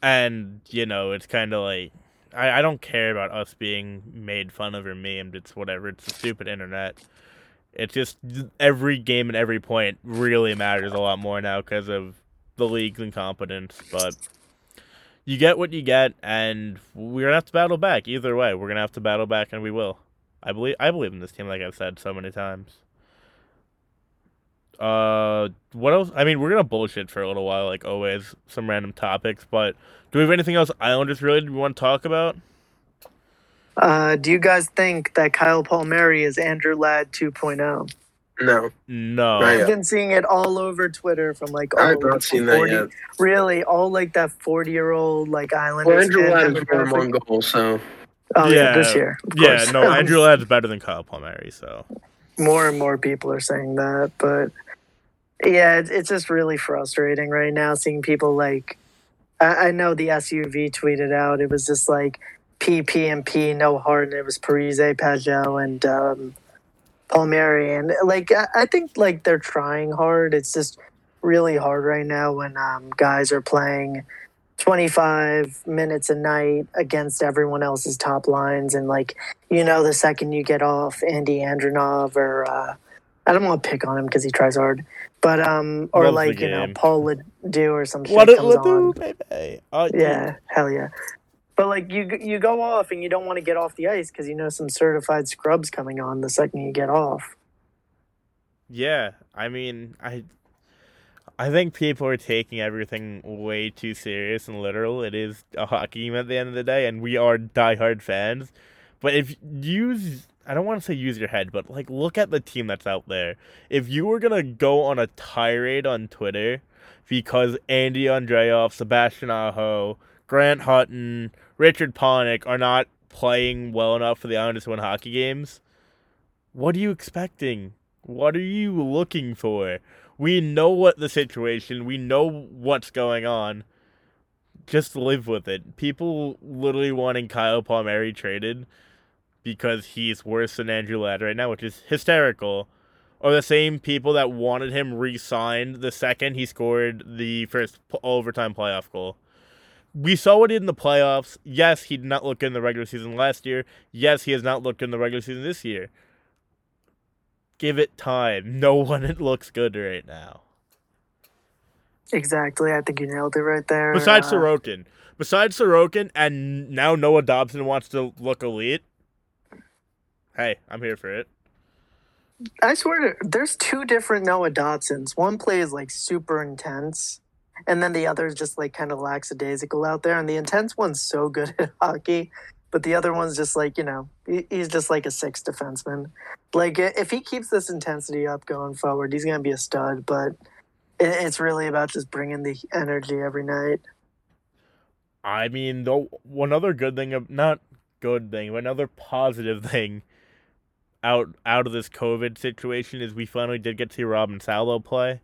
And, you know, it's kind of like, I, I don't care about us being made fun of or memed. It's whatever. It's the stupid internet. It's just every game and every point really matters a lot more now because of the league's incompetence, but you get what you get, and we're gonna have to battle back either way. We're gonna have to battle back, and we will. I believe I believe in this team, like I've said so many times. Uh, what else? I mean, we're gonna bullshit for a little while, like always, some random topics. But do we have anything else Islanders related we want to talk about? Uh, do you guys think that Kyle Palmieri is Andrew Ladd two point oh? No. No. I've been seeing it all over Twitter from like all I've not seen forty, that yet. Really, all like that forty year old like Islanders. Well, Andrew Ladd is better on goal, so oh yeah, yeah this year. Yeah, course. no, Andrew Ladd's better than Kyle Palmieri, so more and more people are saying that, but yeah, it's it's just really frustrating right now seeing people like I, I know the S U V tweeted out it was just like P P and P no heart, and it was Parise, Pajot, and um Palmieri, and like I think like they're trying hard. It's just really hard right now when um, guys are playing twenty-five minutes a night against everyone else's top lines, and like you know the second you get off Andy Andreoff or uh, I don't want to pick on him because he tries hard, but um or Loves like you know Paul Ledoux or some shit what comes Ledoux, on. Baby. Oh, yeah, yeah, hell yeah. But, like, you you go off and you don't want to get off the ice because you know some certified scrub's coming on the second you get off. Yeah, I mean, I I think people are taking everything way too serious and literal. It is a hockey game at the end of the day, and we are diehard fans. But if you – I don't want to say use your head, but, like, look at the team that's out there. If you were going to go on a tirade on Twitter because Andy Andreoff, Sebastian Aho, Grant Hutton, Richard Panik are not playing well enough for the Islanders to win hockey games. What are you expecting? What are you looking for? We know what the situation, we know what's going on. Just live with it. People literally wanting Kyle Palmieri traded because he's worse than Andrew Ladd right now, which is hysterical. Or the same people that wanted him re-signed the second he scored the first overtime playoff goal. We saw it in the playoffs. Yes, he did not look good in the regular season last year. Yes, he has not looked good in the regular season this year. Give it time. No one looks good right now. Exactly. I think you nailed it right there. Besides uh, Sorokin. Besides Sorokin, and now Noah Dobson wants to look elite. Hey, I'm here for it. I swear, there's two different Noah Dobsons. One play is like super intense, and then the other is just like kind of lackadaisical out there. And the intense one's so good at hockey, but the other one's just like, you know, he's just like a sixth defenseman. Like, if he keeps this intensity up going forward, he's going to be a stud, but it's really about just bringing the energy every night. I mean, the one other good thing, not good thing, but another positive thing out out of this COVID situation is we finally did get to see Robin Salo play.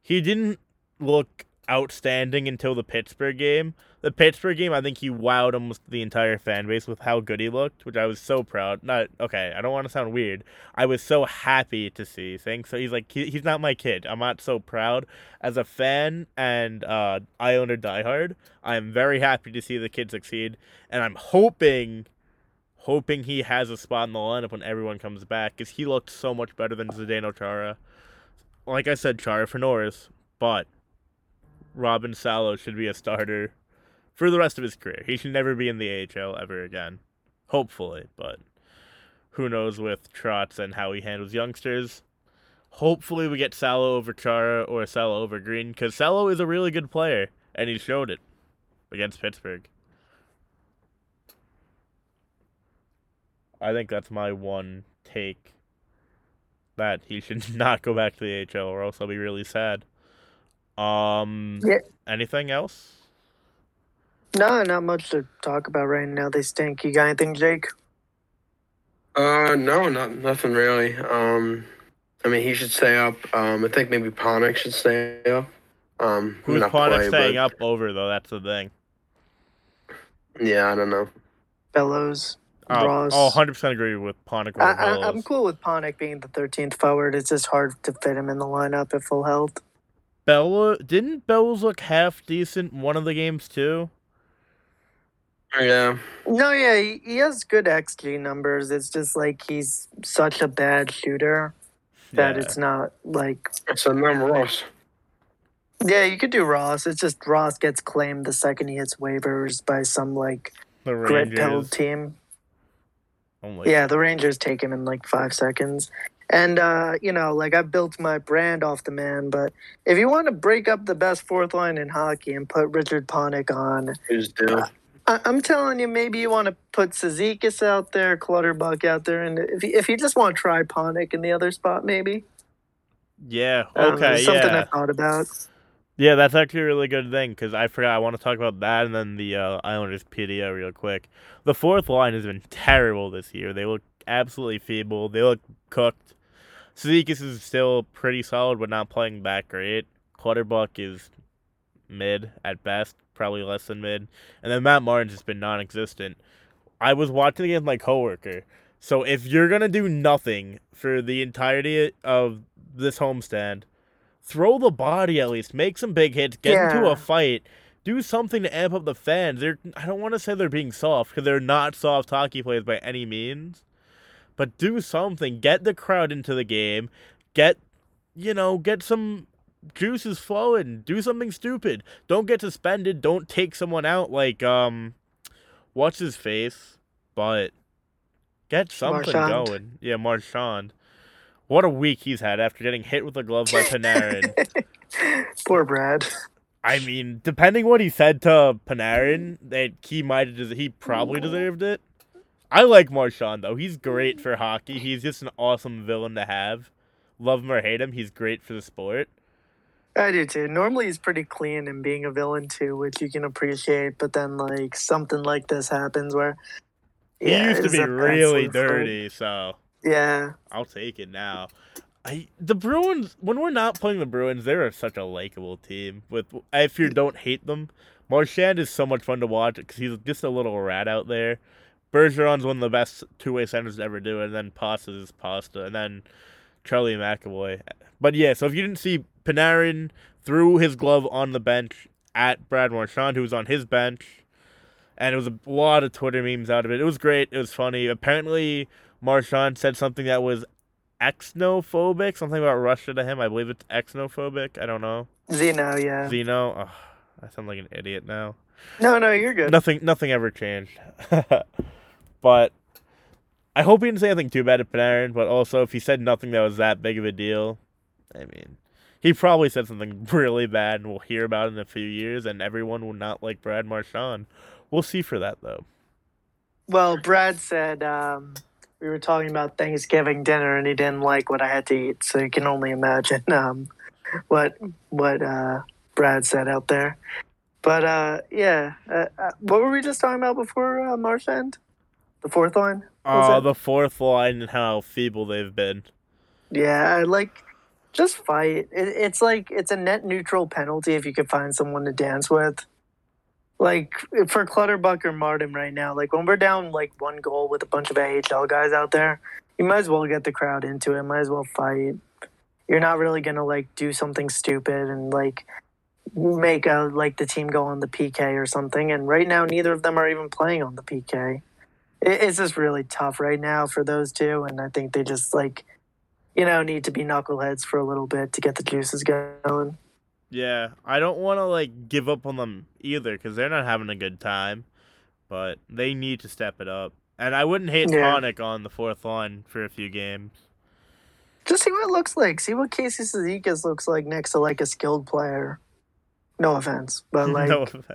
He didn't look outstanding until the Pittsburgh game. The Pittsburgh game, I think he wowed almost the entire fan base with how good he looked, which I was so proud. Not okay, I don't want to sound weird. I was so happy to see things. So he's like, he, he's not my kid. I'm not so proud. As a fan and uh, Islander diehard, I'm very happy to see the kid succeed, and I'm hoping, hoping he has a spot in the lineup when everyone comes back, because he looked so much better than Zdeno Chara. Like I said, Chara for Norris, but Robin Salo should be a starter for the rest of his career. He should never be in the A H L ever again. Hopefully, but who knows with Trotz and how he handles youngsters. Hopefully we get Salo over Chara or Salo over Green, because Salo is a really good player, and he showed it against Pittsburgh. I think that's my one take, that he should not go back to the A H L, or else I'll be really sad. Um, yeah. Anything else? No, not much to talk about right now. They stink. You got anything, Jake? Uh, no, not nothing really. Um, I mean, he should stay up. Um, I think maybe Panik should stay up. Um, who's Panik play, staying but... up over though? That's the thing. Yeah, I don't know. Bellows. Oh, oh, one hundred percent agree with Panik. I, I, I'm cool with Panik being the thirteenth forward. It's just hard to fit him in the lineup at full health. Bella, didn't Bellows look half decent in one of the games too? Yeah. No, yeah, he, he has good X G numbers. It's just like he's such a bad shooter that yeah. It's not like... It's a number Ross. Yeah, you could do Ross. It's just Ross gets claimed the second he hits waivers by some like grit-pilled team. Oh my yeah, God. The Rangers take him in like five seconds. And, uh, you know, like, I built my brand off the man, but if you want to break up the best fourth line in hockey and put Richard Panik on, uh, I- I'm telling you, maybe you want to put Cizikas out there, Clutterbuck out there, and if you, if you just want to try Panik in the other spot, maybe. Yeah, okay, um, something yeah. I thought about. Yeah, that's actually a really good thing, because I forgot, I want to talk about that and then the uh, Islanders P D O real quick. The fourth line has been terrible this year. They look absolutely feeble. They look cooked. Cizikas is still pretty solid, but not playing that great. Clutterbuck is mid at best, probably less than mid. And then Matt Martin's just been non-existent. I was watching against my coworker. So if you're going to do nothing for the entirety of this homestand, throw the body at least. Make some big hits. Get yeah. into a fight. Do something to amp up the fans. They're, I don't want to say they're being soft, because they're not soft hockey players by any means. But do something. Get the crowd into the game. Get, you know, get some juices flowing. Do something stupid. Don't get suspended. Don't take someone out like, um, what's his face? But get something Marchand. going. Yeah, Marchand. What a week he's had after getting hit with a glove by Panarin. Poor Brad. I mean, depending what he said to Panarin, that he might have des- he probably deserved it. I like Marchand, though. He's great for hockey. He's just an awesome villain to have. Love him or hate him, he's great for the sport. I do, too. Normally, he's pretty clean in being a villain, too, which you can appreciate. But then, like, something like this happens where... Yeah, he used to be really dirty, so... Yeah. I'll take it now. I The Bruins, when we're not playing the Bruins, they're such a likable team. With If you don't hate them, Marchand is so much fun to watch because he's just a little rat out there. Bergeron's one of the best two-way centers to ever do, and then Pasta is Pasta, and then Charlie McAvoy. But yeah, so if you didn't see, Panarin threw his glove on the bench at Brad Marchand, who was on his bench, and it was a lot of Twitter memes out of it. It was great. It was funny. Apparently, Marchand said something that was xenophobic, something about Russia to him. I believe it's xenophobic. I don't know. Zeno, yeah. Zeno. Oh, I sound like an idiot now. No, no, you're good. Nothing, nothing ever changed. But I hope he didn't say anything too bad to Panarin, but also if he said nothing that was that big of a deal, I mean, he probably said something really bad and we'll hear about it in a few years, and everyone will not like Brad Marchand. We'll see for that, though. Well, Brad said um, we were talking about Thanksgiving dinner, and he didn't like what I had to eat, so you can only imagine um, what what uh, Brad said out there. But, uh, yeah, uh, uh, what were we just talking about before uh, Marchand? The fourth line? Oh, uh, the fourth line and how feeble they've been. Yeah, I like, just fight. It, it's like, it's a net neutral penalty if you could find someone to dance with. Like, for Clutterbuck or Martin right now, like, when we're down, like, one goal with a bunch of A H L guys out there, you might as well get the crowd into it. Might as well fight. You're not really going to, like, do something stupid and, like, make, a, like, the team go on the P K or something. And right now, neither of them are even playing on the P K. It's just really tough right now for those two, and I think they just, like, you know, need to be knuckleheads for a little bit to get the juices going. Yeah, I don't want to, like, give up on them either because they're not having a good time, but they need to step it up. And I wouldn't hate yeah. Panik on the fourth line for a few games. Just see what it looks like. See what Casey Cizikas looks like next to, like, a skilled player. No offense, but, like... no offense.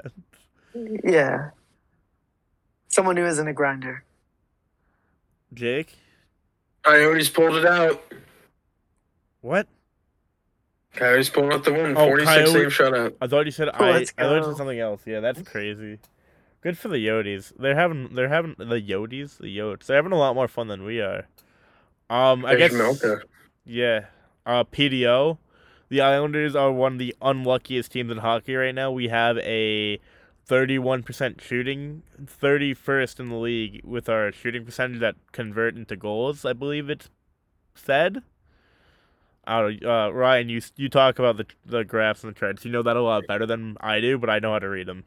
Yeah. Someone who isn't a grinder. Jake? Coyotes pulled it out. What? Coyotes pulled out the win. Oh, forty-six save shutout. I thought you said oh, I, I thought you said something else. Yeah, that's crazy. Good for the Yotes. They're having they're having the Yotes? The Yotes. They're having a lot more fun than we are. Um I There's guess Melka. Yeah. Uh P D O. The Islanders are one of the unluckiest teams in hockey right now. We have a thirty-one percent shooting, thirty-first in the league with our shooting percentage that convert into goals, I believe it's said. I don't know, uh, Ryan, you you talk about the the graphs and the trends. You know that a lot better than I do, but I know how to read them.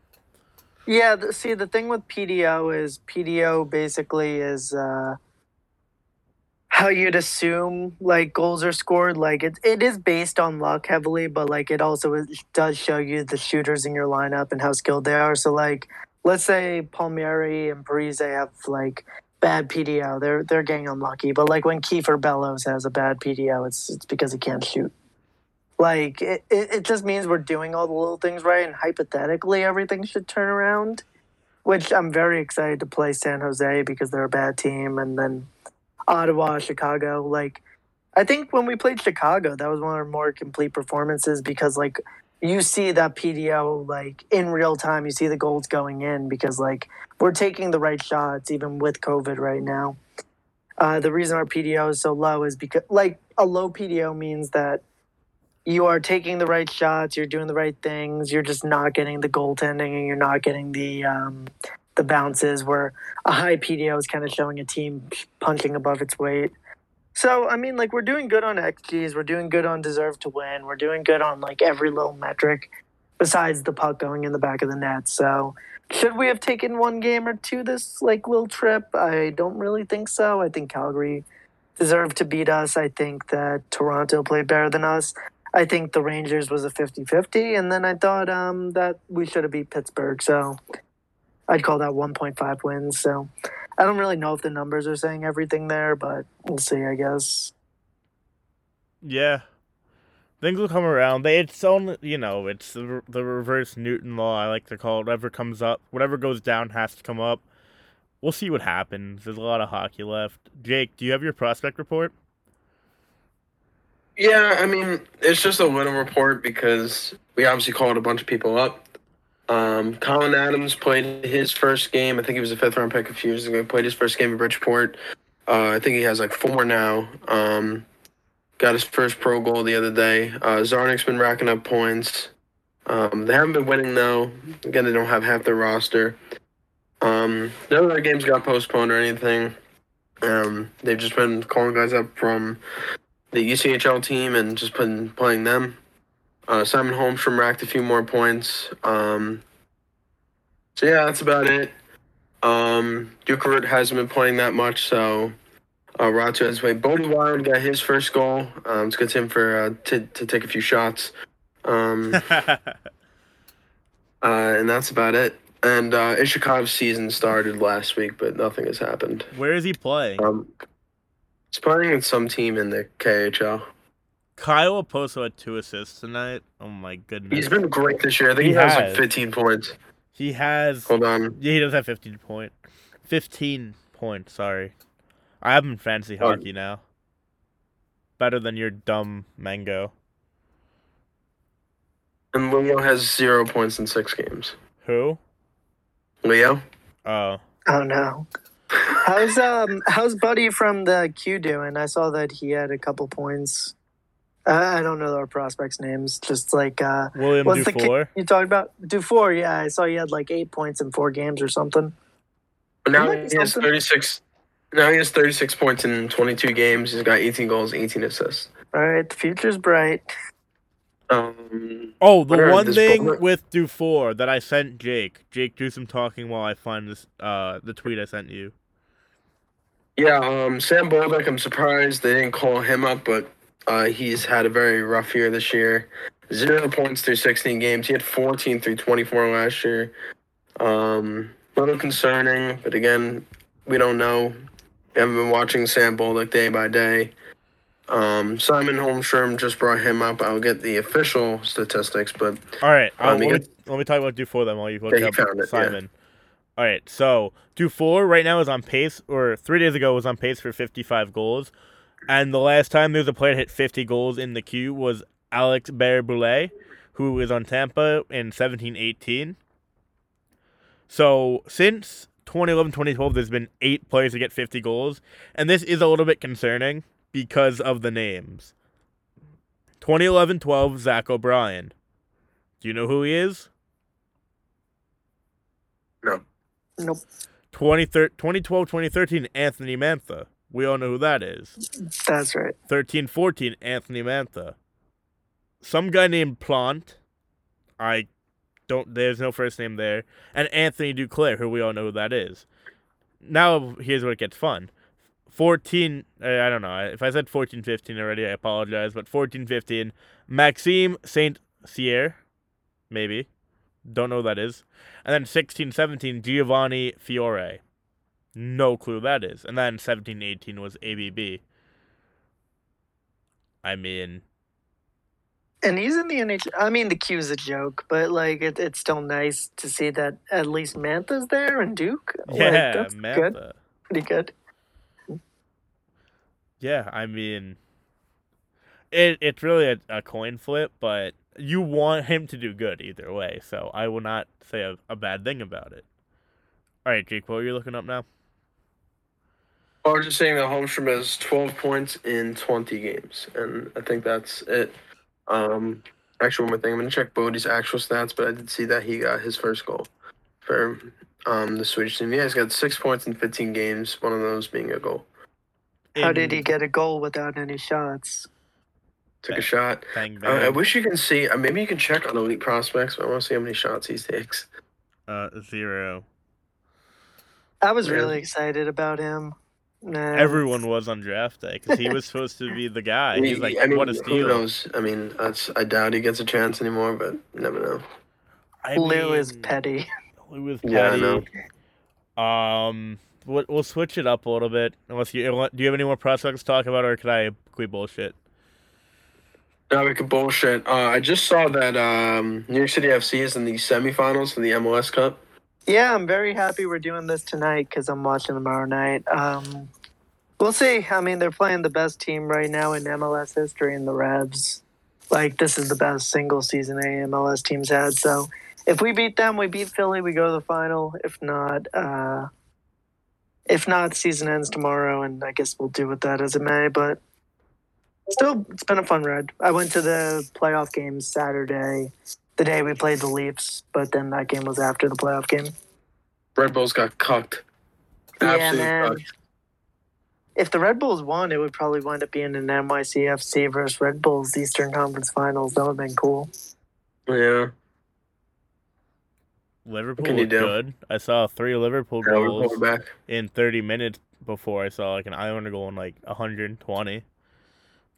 Yeah, the, see, the thing with P D O is P D O basically is uh, how you'd assume, like, goals are scored. Like, it, it is based on luck heavily, but, like, it also is, does show you the shooters in your lineup and how skilled they are. So, like, let's say Palmieri and Parise have, like, bad P D O. They're they're getting unlucky. But, like, when Kiefer Bellows has a bad P D O, it's it's because he can't shoot. Like, it, it, it just means we're doing all the little things right, and hypothetically everything should turn around, which I'm very excited to play San Jose because they're a bad team, and then Ottawa, Chicago. Like, I think when we played Chicago, that was one of our more complete performances because, like, you see that P D O, like, in real time. You see the goals going in because, like, we're taking the right shots even with COVID right now. Uh, the reason our P D O is so low is because, like, a low P D O means that you are taking the right shots, you're doing the right things, you're just not getting the goaltending and you're not getting the um, – the bounces, where a high P D O is kind of showing a team punching above its weight. So, I mean, like, we're doing good on X Gs. We're doing good on deserve to win. We're doing good on, like, every little metric besides the puck going in the back of the net. So, should we have taken one game or two this, like, little trip? I don't really think so. I think Calgary deserved to beat us. I think that Toronto played better than us. I think the Rangers was a fifty-fifty. And then I thought um, that we should have beat Pittsburgh. So... I'd call that one point five wins, so I don't really know if the numbers are saying everything there, but we'll see, I guess. Yeah. Things will come around. They, it's only, you know, it's the, the reverse Newton law, I like to call it. Whatever comes up, whatever goes down has to come up. We'll see what happens. There's a lot of hockey left. Jake, do you have your prospect report? Yeah, I mean, it's just a little report because we obviously called a bunch of people up. Um, Colin Adams played his first game. I think he was a fifth-round pick a few years ago. Played his first game at Bridgeport. Uh, I think he has like four now. Um, got his first pro goal the other day. Uh, Zarnik's been racking up points. Um, they haven't been winning, though. Again, they don't have half their roster. Um, none of their games got postponed or anything. Um, they've just been calling guys up from the U C H L team and just been playing them. Uh, Simon Holmstrom racked a few more points. Um, so, yeah, that's about it. Um, Dukerud hasn't been playing that much, so uh, Ratu has played. Bodie Wild got his first goal. Um, it's good to him for, uh, to, to take a few shots. Um, uh, and that's about it. And uh, Ishikov's season started last week, but nothing has happened. Where is he playing? Um, he's playing in some team in the K H L. Kyle Oposo had two assists tonight. Oh, my goodness. He's been great this year. I think he, he has, has like fifteen points. He has. Hold on. Yeah, he does have fifteen points. fifteen points, sorry. I'm in fantasy oh. hockey now. Better than your dumb mango. And Leo has zero points in six games. Who? Leo. Oh. Oh, no. How's um how's Buddy from the Q doing? I saw that he had a couple points. Uh, I don't know our prospects' names. Just like uh, William what's Dufour. The kid you talked about Dufour? Yeah, I saw he had like eight points in four games or something. Now he has thirty six. Now he has thirty six points in twenty two games. He's got eighteen goals, eighteen assists. All right, the future's bright. Um, oh, the one thing book? with Dufour that I sent Jake. Jake, do some talking while I find this uh, the tweet I sent you. Yeah, um, Sam Bolduc, I'm surprised they didn't call him up, but uh, he's had a very rough year this year. Zero points through sixteen games. He had fourteen through twenty-four last year. Um, a little concerning, but again, we don't know. We haven't been watching Sam Bolduc day by day. Um, Simon Holmstrom just brought him up. I'll get the official statistics, but all right. Um, let, me, get... let me talk about Dufour then while you look yeah, up it, Simon. Yeah. All right, so Dufour right now is on pace, or three days ago was on pace for fifty-five goals, and the last time there was a player that hit fifty goals in the queue was Alex Barre-Boulet, who is on Tampa in seventeen eighteen. So since twenty eleven twenty twelve, there's been eight players to get fifty goals, and this is a little bit concerning. Because of the names. twenty eleven twelve, Zach O'Brien. Do you know who he is? No. Nope. twenty twelve twenty thirteen, Anthony Mantha. We all know who that is. That's right. thirteen fourteen, Anthony Mantha. Some guy named Plant. I don't... There's no first name there. And Anthony Duclair, who we all know who that is. Now, here's where it gets fun. fourteen, I don't know, if I said fourteen fifteen already, I apologize, but fourteen fifteen, Maxime Saint-Cyr, maybe, don't know who that is, and then sixteen seventeen, Giovanni Fiore, no clue who that is, and then seventeen eighteen was A B B. I mean... And he's in the N H L. I mean, the Q's a joke, but like it, it's still nice to see that at least Mantha's there and Duke. Yeah, like, that's Mantha. Good. Pretty good. Yeah, I mean, it it's really a, a coin flip, but you want him to do good either way, so I will not say a, a bad thing about it. All right, Jake, what are you looking up now? I was just saying that Holmstrom has twelve points in twenty games, and I think that's it. Um, actually, one more thing. I'm going to check Bodie's actual stats, but I did see that he got his first goal for um, the Swedish team. Yeah, he's got six points in fifteen games, one of those being a goal. In... How did he get a goal without any shots? Took bang, a shot. Bang, bang. Uh, I wish you can see. Uh, maybe you can check on Elite Prospects, but I want to see how many shots he takes. Uh, zero. I was yeah. really excited about him. Nah. Everyone was on draft day because he was supposed to be the guy. He's like, I mean, what a steal. Who knows? I mean, that's, I doubt he gets a chance anymore, but you never know. I Lou mean, is petty. Lou is petty. Yeah, I know. Um... We'll switch it up a little bit. Unless you do, you have any more prospects to talk about, or can I can we bullshit? No, we can bullshit. Uh, I just saw that um, New York City F C is in the semifinals for the M L S Cup. Yeah, I'm very happy we're doing this tonight because I'm watching tomorrow night. Um, we'll see. I mean, they're playing the best team right now in M L S history in the Rebs. Like, this is the best single season any M L S team's had. So if we beat them, we beat Philly, we go to the final. If not... Uh, If not, season ends tomorrow, and I guess we'll do with that as it may, but still, it's been a fun ride. I went to the playoff game Saturday, the day we played the Leafs, but then that game was after the playoff game. Red Bulls got cucked. Absolutely yeah, cucked. If the Red Bulls won, it would probably wind up being an N Y C F C versus Red Bulls Eastern Conference Finals. That would have been cool. Yeah. Liverpool was good. I saw three Liverpool yeah, goals back. in thirty minutes before I saw like an Islander goal in like one hundred twenty.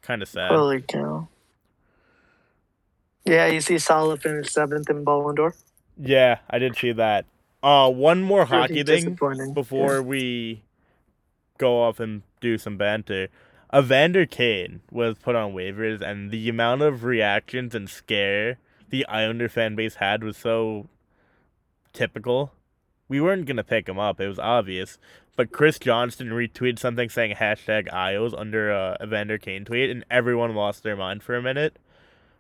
Kind of sad. Holy cow. Yeah, you see Salah finish seventh in Ballon d'Or? Yeah, I did see that. Uh, one more hockey thing before yeah. we go off and do some banter. Evander Kane was put on waivers, and the amount of reactions and scare the Islander fan base had was so typical. We weren't going to pick him up. It was obvious. But Chris Johnston retweeted something saying hashtag Isles under a Evander Kane tweet, and everyone lost their mind for a minute.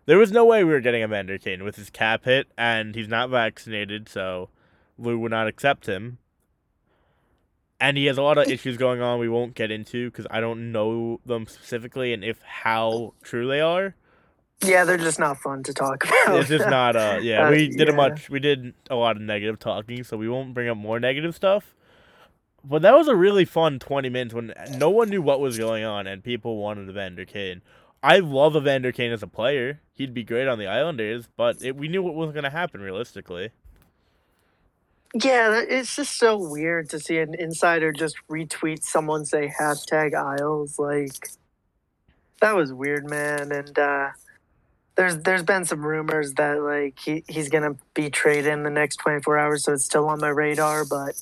There was no way we were getting Evander Kane with his cap hit, and he's not vaccinated, so Lou would not accept him. And he has a lot of issues going on we won't get into because I don't know them specifically and if how true they are. Yeah, they're just not fun to talk about. It's just not, uh, yeah, uh, we did yeah. a much, we did a lot of negative talking, so we won't bring up more negative stuff. But that was a really fun twenty minutes when no one knew what was going on and people wanted Evander Kane. I love Evander Kane as a player. He'd be great on the Islanders, but it, we knew what was going to happen realistically. Yeah, it's just so weird to see an insider just retweet someone say hashtag Isles. Like, that was weird, man. And uh, there's there's been some rumors that, like, he, he's going to be traded in the next twenty-four hours, so it's still on my radar. But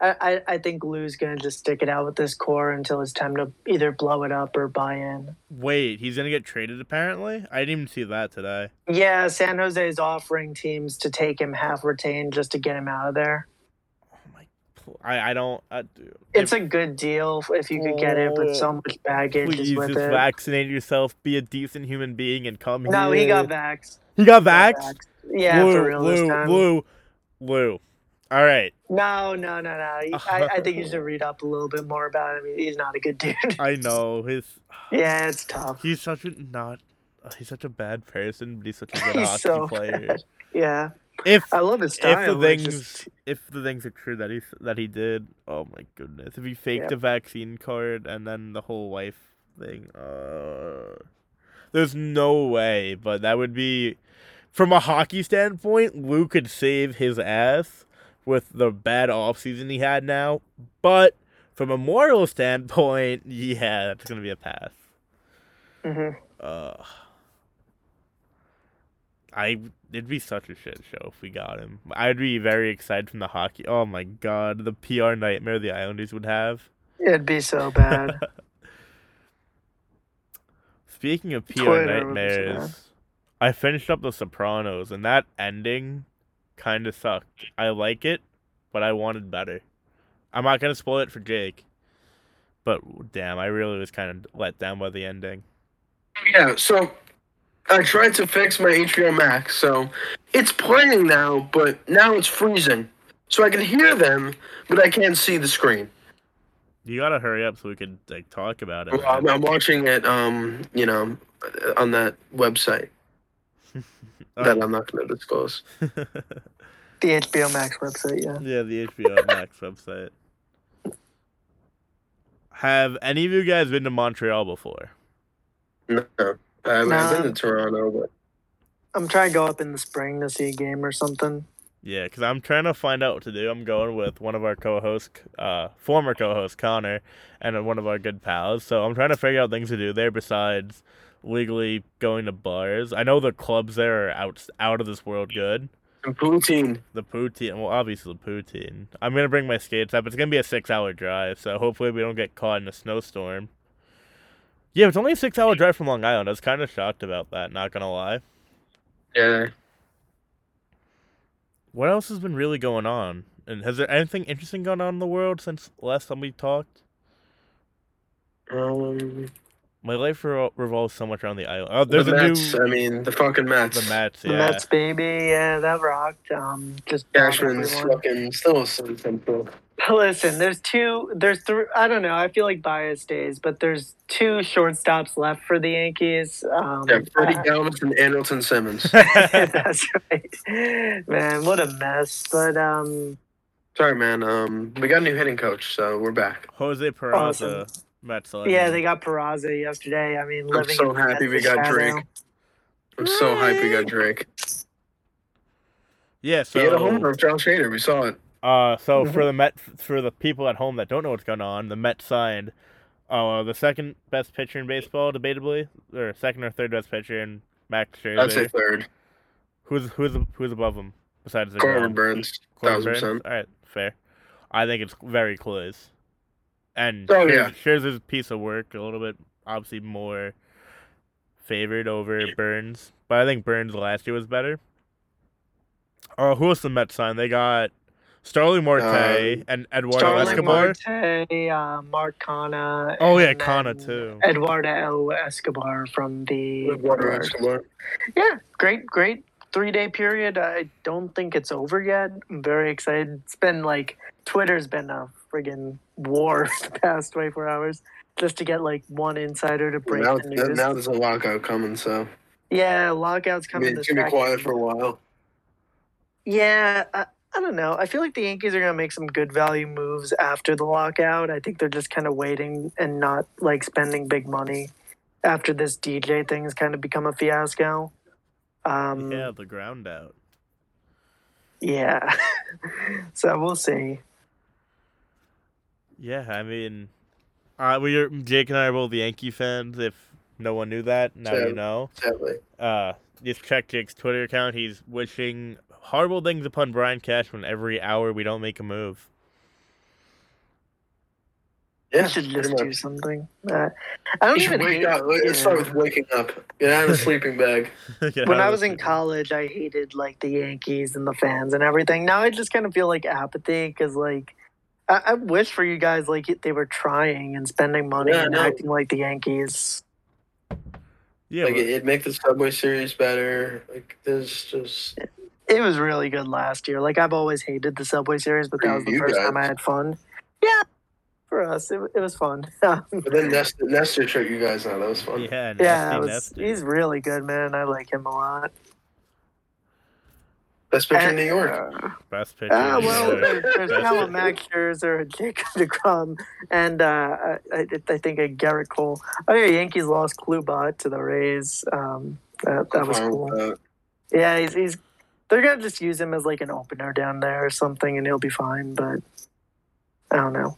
I, I, I think Lou's going to just stick it out with this core until it's time to either blow it up or buy in. Wait, he's going to get traded apparently? I didn't even see that today. Yeah, San Jose is offering teams to take him half retained just to get him out of there. Oh my! I, I don't... I, dude, it's if, a good deal if you could oh, get it, but so much baggage please is with just it. Vaccinate yourself, be a decent human being, and come no, here. No, he got vaxxed. He got vaxxed? Yeah, Lou, for real Lou, this time. Lou, Lou. All right. No, no, no, no. I, I think you should read up a little bit more about him. He's not a good dude. I know. His. Yeah, it's tough. He's such a not. He's such a bad person, but he's such a good hockey so player. Bad. Yeah. If I love his style. If the things, just... if the things are true that he that he did, oh my goodness! If he faked yep. a vaccine card and then the whole life thing, uh, there's no way. But that would be, from a hockey standpoint, Lou could save his ass with the bad offseason he had now. But from a moral standpoint, yeah, that's going to be a pass. Mm-hmm. Uh, I, it'd be such a shit show if we got him. I'd be very excited from the hockey. Oh, my God. The P R nightmare the Islanders would have. It'd be so bad. Speaking of P R Twitter nightmares, I finished up The Sopranos, and that ending kind of sucked. I like it, but I wanted better. I'm not going to spoil it for Jake, but damn, I really was kind of let down by the ending. Yeah, so I tried to fix my H B O Max, so it's playing now, but now it's freezing. So I can hear them, but I can't see the screen. You got to hurry up so we can, like, talk about it. Well, I'm, I'm watching it, um, you know, on that website. That I'm not going to disclose. The H B O Max website, yeah. Yeah, the H B O Max website. Have any of you guys been to Montreal before? No. I haven't nah. been to Toronto, but... I'm trying to go up in the spring to see a game or something. Yeah, because I'm trying to find out what to do. I'm going with one of our co-hosts, uh, former co-host Connor, and one of our good pals. So I'm trying to figure out things to do there besides legally going to bars. I know the clubs there are out out of this world good. And poutine. The poutine. Well, obviously the poutine. I'm going to bring my skates up. It's going to be a six-hour drive, so hopefully we don't get caught in a snowstorm. Yeah, it's only a six-hour drive from Long Island. I was kind of shocked about that, not going to lie. Yeah. What else has been really going on? And has there anything interesting gone on in the world since last time we talked? Um... My life revolves so much around the island. Oh, there's the a Mets, new... I mean, the fucking Mets. The Mets, yeah. The Mets, baby. Yeah, that rocked. Um, just Cashman's fucking still simple. Listen, there's two... There's three... I don't know. I feel like bias days, but there's two shortstops left for the Yankees. Um, yeah, Freddie uh, Galvis and Andrelton Simmons. That's right. Man, what a mess. But, um... Sorry, man. Um, we got a new hitting coach, so we're back. Jose Peraza. Awesome. Mets yeah, they got Peraza yesterday. I mean, living I'm so happy we got shadow. Drake. I'm Yay. so hyped we got Drake. Yeah, so he had a homer of Josh Hader. We saw it. Uh, so for the Met, for the people at home that don't know what's going on, the Mets signed, uh, the second best pitcher in baseball, debatably, or second or third best pitcher in Max Scherzer. I'd say third. Who's who's who's above him? Besides the Corbin Burns. Corbin Burns. All right, fair. I think it's very close. And oh, yeah. Scherzer's piece of work a little bit, obviously more favored over Burns, but I think Burns last year was better. Oh, uh, who else the Mets signed? They got Starling Marte um, and Eduardo Starling Escobar. Starling Marte, uh, Mark Conna. Oh yeah, Conna too. Eduardo Escobar from the. Eduardo Escobar. Yeah, great, great three-day period. I don't think it's over yet. I'm very excited. It's been like Twitter's been a friggin' war for the past twenty-four hours just to get like one insider to break now, the news. Now there's a lockout coming, so. Yeah, lockout's coming. I mean, it's gonna be quiet for a while. Yeah, I, I don't know. I feel like the Yankees are going to make some good value moves after the lockout. I think they're just kind of waiting and not, like, spending big money after this D J thing has kind of become a fiasco. Um, yeah, the ground out. Yeah. So we'll see. Yeah, I mean, uh, we are, Jake and I are both Yankee fans. If no one knew that, now so, you know. Sadly. Uh, just check Jake's Twitter account. He's wishing horrible things upon Brian Cashman every hour we don't make a move. Yeah, we should just do something. Uh, I don't even wake hate, up. Let's yeah. start with waking up. Get out of the sleeping bag. When I was in college, I hated like the Yankees and the fans and everything. Now I just kind of feel like apathy because like I-, I wish for you guys like they were trying and spending money yeah, and no. acting like the Yankees. Yeah, like but... it'd make the Subway Series better. Like there's just. Yeah. It was really good last year. Like, I've always hated the Subway Series, but that was the you first guys. time I had fun. Yeah, for us, it, it was fun. But then Nestor, Nestor tricked you guys out. That was fun. Yeah, Nestor, yeah was, Nestor. He's really good, man. I like him a lot. Best pitcher and, in New York. Uh, Best pitcher uh, well, in New York. There's now a Max Scherzer, a Jacob DeGrom, and uh, I, I think a Garrett Cole. Oh, yeah, Yankees lost Klubot to the Rays. Um, that, that was cool. Uh, yeah, he's... he's They're going to just use him as, like, an opener down there or something, and he'll be fine, but I don't know.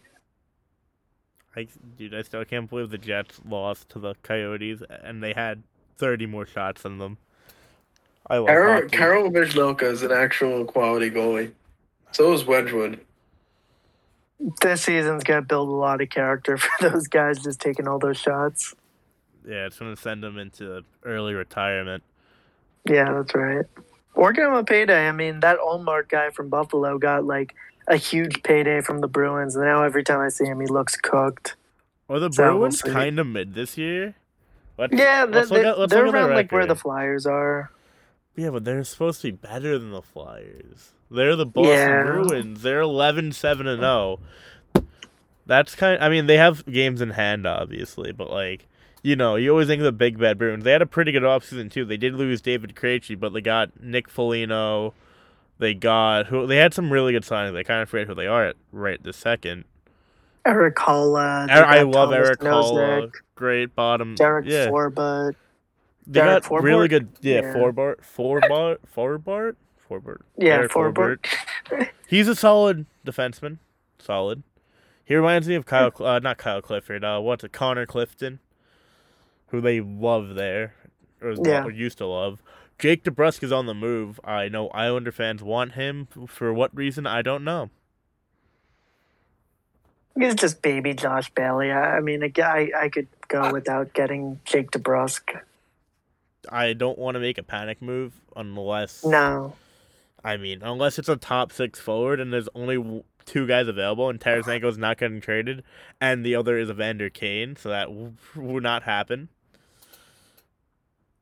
I, dude, I still can't believe the Jets lost to the Coyotes, and they had thirty more shots than them. I love Carol, Carol Vizloka is an actual quality goalie. So is Wedgwood. This season's going to build a lot of character for those guys just taking all those shots. Yeah, it's going to send them into early retirement. Yeah, that's right. Or give him a payday. I mean, that Olmark guy from Buffalo got, like, a huge payday from the Bruins, and now every time I see him, he looks cooked. Are the so Bruins we'll kind of mid this year? Let's, yeah, the, let's they, at, they're around, the like, where the Flyers are. Yeah, but they're supposed to be better than the Flyers. They're the Boston yeah. Bruins. They're eleven seven and oh. That's kind of, I mean, they have games in hand, obviously, but, like, you know, you always think of the big bad Bruins. They had a pretty good offseason, too. They did lose David Krejci, but they got Nick Foligno. They got who? They had some really good signings. I kind of forget who they are at right this second. Eric Holla. Er- I love Thomas Eric Holla. Great bottom. Derek yeah. Forbart. They Derek got Forbart? really good. Yeah, yeah. Forbart. Forbart. Forbart. Forbart. Yeah, Derek Forbart. Forbart. He's a solid defenseman. Solid. He reminds me of Kyle. Uh, not Kyle Clifford. Uh, what's it? Connor Clifton. Who they love there, or, yeah. or used to love. Jake DeBrusk is on the move. I know Islander fans want him. For what reason, I don't know. He's just baby Josh Bailey. I mean, a guy I could go without getting Jake DeBrusk. I don't want to make a panic move unless... No. I mean, unless it's a top six forward and there's only two guys available and Tarasenko's not getting traded and the other is Evander Kane, so that w- will not happen.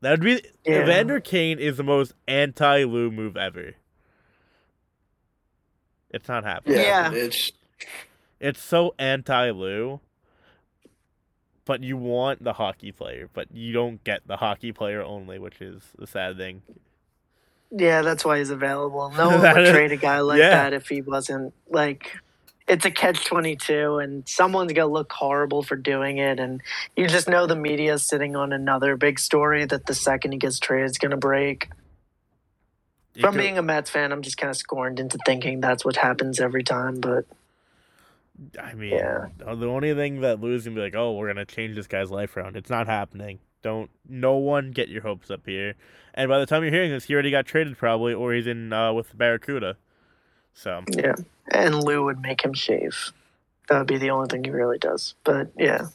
That would be yeah. Evander Kane is the most anti-Lou move ever. It's not happening. Yeah, it's it's so anti-Lou. But you want the hockey player, but you don't get the hockey player only, which is the sad thing. Yeah, that's why he's available. No one would trade a guy like yeah. that if he wasn't like. It's a catch twenty-two, and someone's going to look horrible for doing it. And you just know the media is sitting on another big story that the second he gets traded is going to break. It From could... being a Mets fan, I'm just kind of scorned into thinking that's what happens every time. But I mean, yeah. the only thing that Lou's going to be like, oh, we're going to change this guy's life around. It's not happening. Don't no one get your hopes up here. And by the time you're hearing this, he already got traded probably, or he's in uh, with Barracuda. So yeah, and Lou would make him shave. That would be the only thing he really does. But yeah,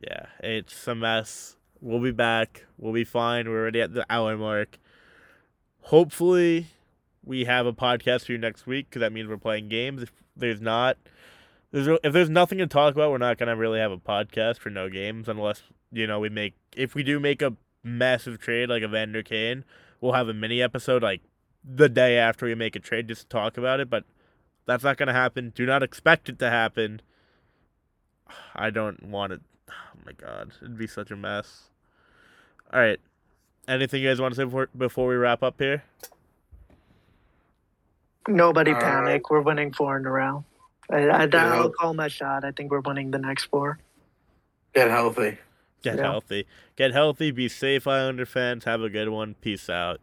yeah, it's a mess. We'll be back. We'll be fine. We're already at the hour mark. Hopefully, we have a podcast for you next week because that means we're playing games. If there's not, there's if there's nothing to talk about, we're not gonna really have a podcast for no games unless. You know, we make if we do make a massive trade like Evander Kane, we'll have a mini episode like the day after we make a trade just to talk about it. But that's not gonna happen. Do not expect it to happen. I don't want it. Oh my god, it'd be such a mess. All right, anything you guys want to say before before we wrap up here? Nobody uh, panic. We're winning four in a row. I, I, I'll call my shot. I think we're winning the next four. Get healthy. Get yeah. healthy. Get healthy. Be safe, Islander fans. Have a good one. Peace out.